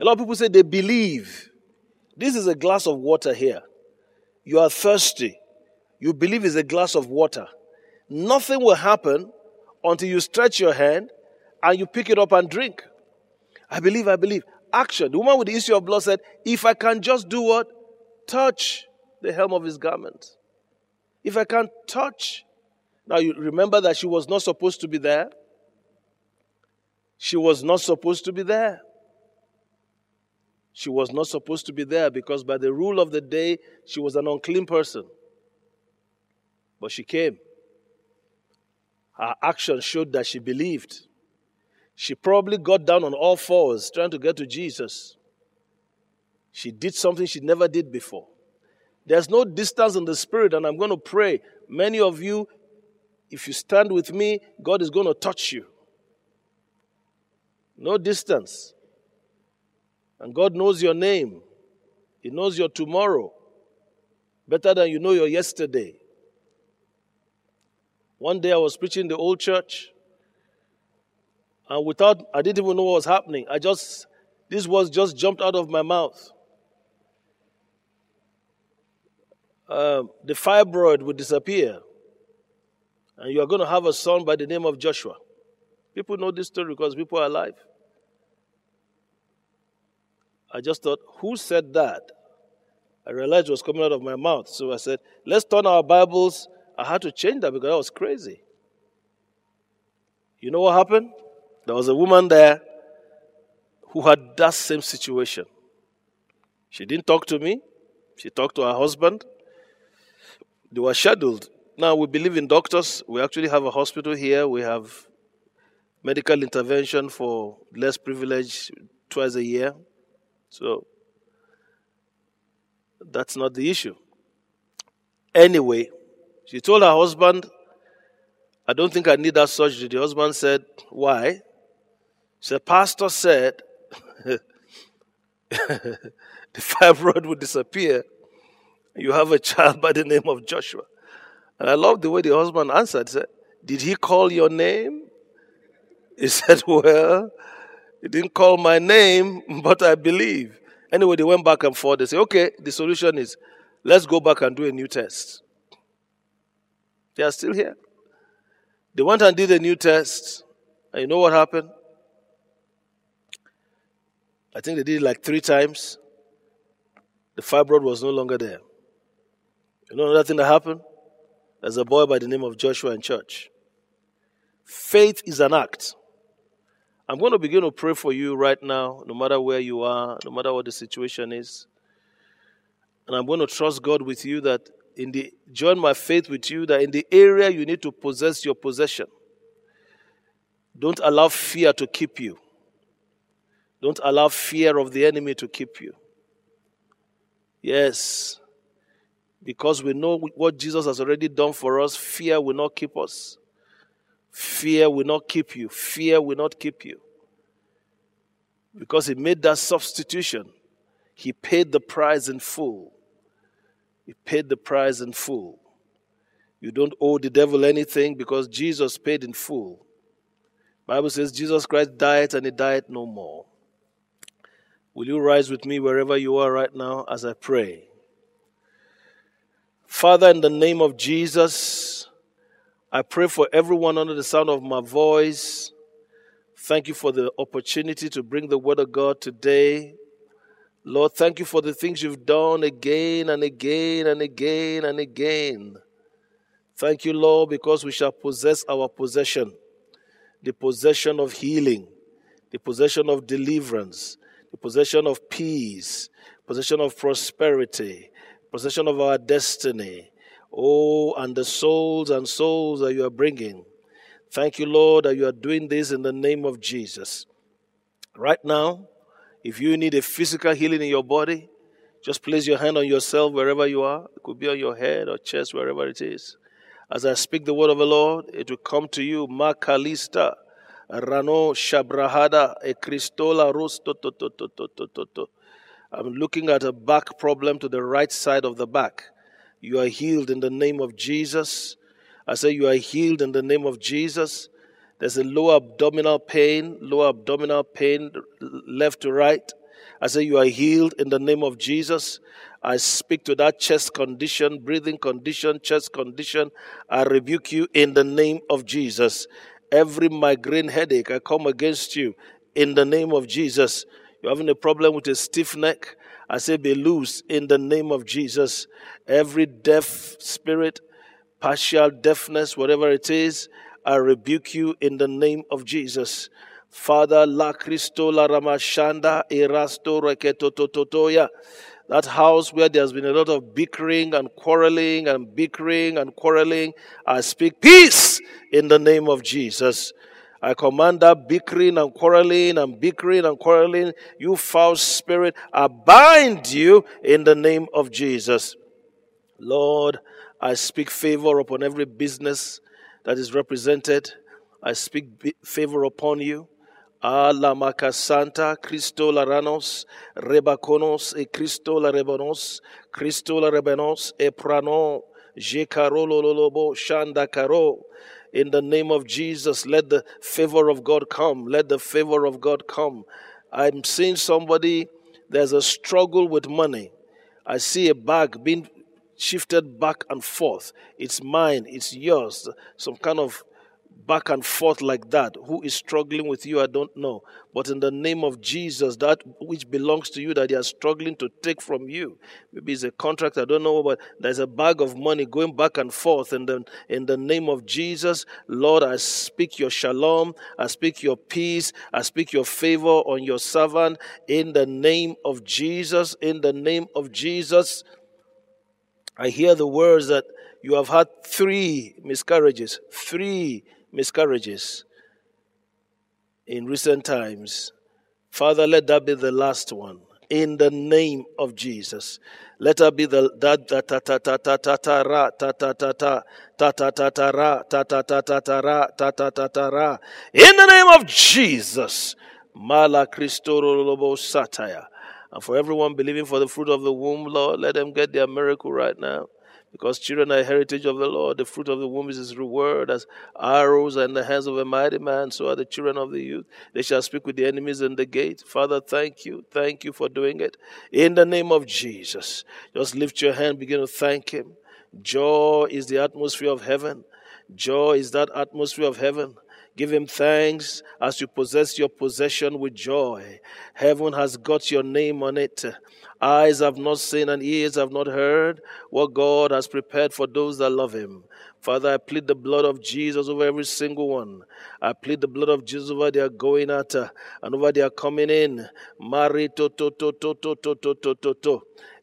A lot of people say they believe. This is a glass of water here. You are thirsty. You believe it's a glass of water. Nothing will happen until you stretch your hand and you pick it up and drink. I believe, I believe. Action. The woman with the issue of blood said, if I can just do what? Touch the hem of his garment. If I can touch. Now you remember that she was not supposed to be there. She was not supposed to be there. She was not supposed to be there because by the rule of the day, she was an unclean person. But she came. Her action showed that she believed. She probably got down on all fours trying to get to Jesus. She did something she never did before. There's no distance in the spirit, and I'm going to pray. Many of you, if you stand with me, God is going to touch you. No distance. And God knows your name. He knows your tomorrow better than you know your yesterday. One day I was preaching in the old church. And I didn't even know what was happening. This was just jumped out of my mouth. The fibroid would disappear. And you are going to have a son by the name of Joshua. People know this story because people are alive. I just thought, who said that? I realized it was coming out of my mouth. So I said, let's turn our Bibles. I had to change that because I was crazy. You know what happened? There was a woman there who had that same situation. She didn't talk to me. She talked to her husband. They were scheduled. Now, we believe in doctors. We actually have a hospital here. We have medical intervention for less privileged twice a year. So, that's not the issue. Anyway, she told her husband, I don't think I need that surgery. The husband said, why? So pastor said the fibroid would disappear. You have a child by the name of Joshua. And I love the way the husband answered. He said, did he call your name? He said, well, he didn't call my name, but I believe. Anyway, they went back and forth. They said, okay, the solution is let's go back and do a new test. They are still here. They went and did a new test. And you know what happened? I think they did it like 3 times. The fibroid was no longer there. You know another thing that happened? There's a boy by the name of Joshua in church. Faith is an act. I'm going to begin to pray for you right now, no matter where you are, no matter what the situation is. And I'm going to trust God with you that join my faith with you that in the area you need to possess your possession. Don't allow fear to keep you. Don't allow fear of the enemy to keep you. Yes. Because we know what Jesus has already done for us, fear will not keep us. Fear will not keep you. Fear will not keep you. Because he made that substitution. He paid the price in full. He paid the price in full. You don't owe the devil anything because Jesus paid in full. Bible says Jesus Christ died and he died no more. Will you rise with me wherever you are right now as I pray? Father, in the name of Jesus, I pray for everyone under the sound of my voice. Thank you for the opportunity to bring the word of God today. Lord, thank you for the things you've done again and again and again and again. Thank you, Lord, because we shall possess our possession. The possession of healing, the possession of deliverance, the possession of peace, possession of prosperity, possession of our destiny. Oh, and the souls and souls that you are bringing. Thank you, Lord, that you are doing this in the name of Jesus. Right now, if you need a physical healing in your body, just place your hand on yourself wherever you are. It could be on your head or chest, wherever it is. As I speak the word of the Lord, it will come to you. Makalista, Rano Shabrahada, Ekristola Rostotototototototo. I'm looking at a back problem to the right side of the back. You are healed in the name of Jesus. I say you are healed in the name of Jesus. There's a lower abdominal pain, left to right. I say you are healed in the name of Jesus. I speak to that chest condition, breathing condition, chest condition. I rebuke you in the name of Jesus. Every migraine headache, I come against you in the name of Jesus. You're having a problem with a stiff neck. I say be loose in the name of Jesus. Every deaf spirit, partial deafness, whatever it is, I rebuke you in the name of Jesus. Father, La Cristo, La Ramashanda, Erasto, Reketotototoya. That house where there's been a lot of bickering and quarreling, I speak peace in the name of Jesus. I command that bickering and quarreling, you foul spirit, I bind you in the name of Jesus. Lord, I speak favor upon every business that is represented. I speak favor upon you. Alamaka Santa, Cristo Laranos, Rebaconos, E Cristo Larebanos, Cristo Larebanos, E Prano, Jecarololobo, Shanda Caro. In the name of Jesus, let the favor of God come. Let the favor of God come. I'm seeing somebody, there's a struggle with money. I see a bag being shifted back and forth. It's mine, it's yours. Some kind of back and forth like that. Who is struggling with you, I don't know. But in the name of Jesus, that which belongs to you that they are struggling to take from you. Maybe it's a contract, I don't know, but there's a bag of money going back and forth. And then in the name of Jesus, Lord, I speak your shalom. I speak your peace. I speak your favor on your servant. In the name of Jesus, in the name of Jesus, I hear the words that you have had three miscarriages in recent times. Father, let that be the last one. In the name of Jesus. Let her be the in the name of Jesus. Mala Cristoro Lobo Satire. And for everyone believing for the fruit of the womb, Lord, let them get their miracle right now. Because children are a heritage of the Lord. The fruit of the womb is his reward, as arrows are in the hands of a mighty man. So are the children of the youth. They shall speak with the enemies in the gate. Father, thank you. Thank you for doing it. In the name of Jesus. Just lift your hand. Begin to thank him. Joy is the atmosphere of heaven. Joy is that atmosphere of heaven. Give him thanks as you possess your possession with joy. Heaven has got your name on it. Eyes have not seen and ears have not heard what God has prepared for those that love him. Father, I plead the blood of Jesus over every single one. I plead the blood of Jesus over their going out and over their coming in.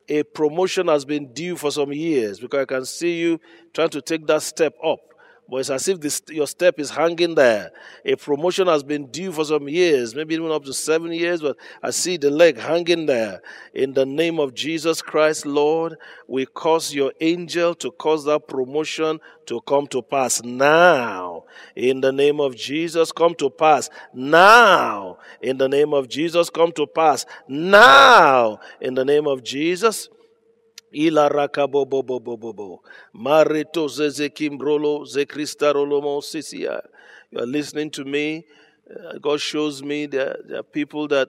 A promotion has been due for some years because I can see you trying to take that step up. But it's as if your step is hanging there. A promotion has been due for some years, maybe even up to 7 years, but I see the leg hanging there. In the name of Jesus Christ, Lord, we cause your angel to cause that promotion to come to pass now. In the name of Jesus, come to pass now. In the name of Jesus, come to pass now. In the name of Jesus. Ila rakabo bo marito zekimbrolo zekristarolomo sisia. You are listening to me. God shows me there are people that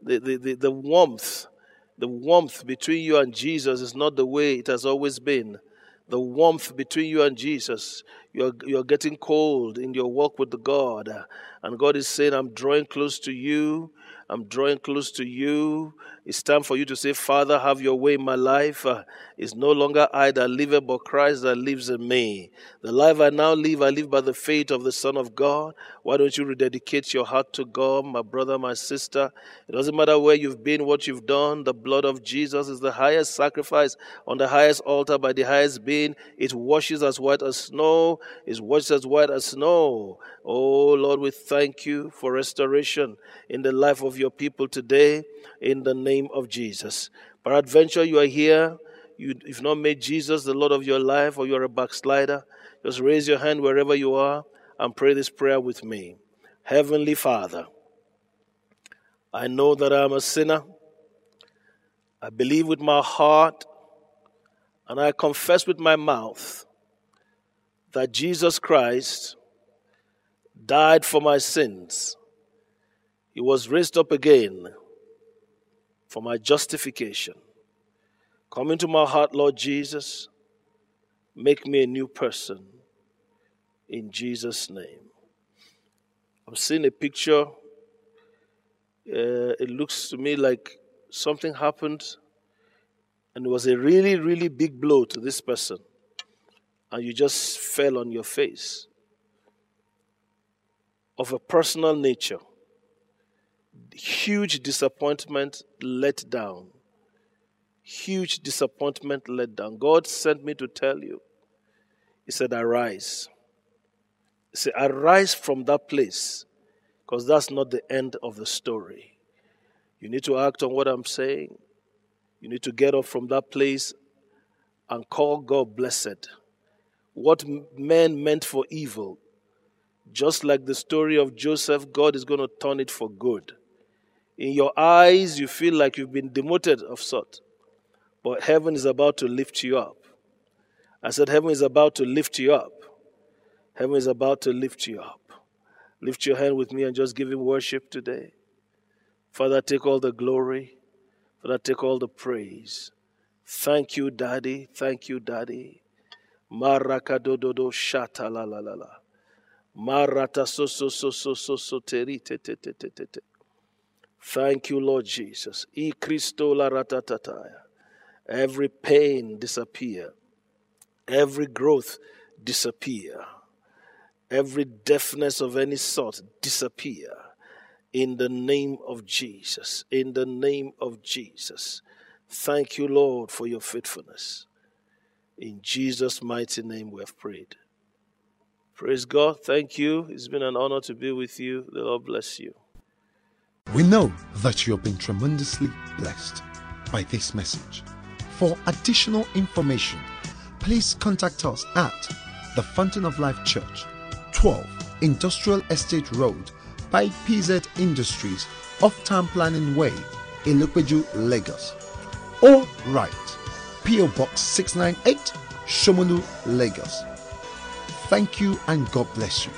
the warmth between you and Jesus is not the way it has always been. The warmth between you and Jesus. You're getting cold in your walk with God, and God is saying, "I'm drawing close to you. I'm drawing close to you." It's time for you to say, "Father, have your way in my life. It's no longer I that live, but Christ that lives in me. The life I live by the faith of the Son of God." Why don't you rededicate your heart to God, my brother, my sister? It doesn't matter where you've been, what you've done. The blood of Jesus is the highest sacrifice on the highest altar by the highest being. It washes as white as snow. It's washed as white as snow. Oh, Lord, we thank you for restoration in the life of your people today, in the name of Jesus. Peradventure, you are here. You've not made Jesus the Lord of your life, or you're a backslider. Just raise your hand wherever you are and pray this prayer with me. Heavenly Father, I know that I am a sinner. I believe with my heart and I confess with my mouth that Jesus Christ died for my sins. He was raised up again for my justification. Come into my heart, Lord Jesus. Make me a new person in Jesus' name. I'm seeing a picture. It looks to me like something happened, and it was a really, really big blow to this person, and you just fell on your face of a personal nature. Huge disappointment, let down. Huge disappointment, let down. God sent me to tell you. He said, arise. He said, arise from that place, because that's not the end of the story. You need to act on what I'm saying. You need to get up from that place and call God blessed. What men meant for evil, just like the story of Joseph, God is going to turn it for good. In your eyes, you feel like you've been demoted of sort, but heaven is about to lift you up. I said heaven is about to lift you up. Heaven is about to lift you up. Lift your hand with me and just give him worship today. Father, take all the glory. Father, take all the praise. Thank you, Daddy. Thank you, Daddy. Marakadododo shata la la la la. Marata so so so so so so teri te te te te te. Thank you, Lord Jesus. I Christo la ratatataya. Every pain disappear. Every growth disappear. Every deafness of any sort disappear. In the name of Jesus. In the name of Jesus. Thank you, Lord, for your faithfulness. In Jesus' mighty name we have prayed. Praise God. Thank you. It's been an honor to be with you. The Lord bless you. We know that you have been tremendously blessed by this message. For additional information, please contact us at the Fountain of Life Church, 12 Industrial Estate Road by PZ Industries, off Town Planning Way, in Likweju, Lagos. Or write PO Box 698, Shomolu, Lagos. Thank you and God bless you.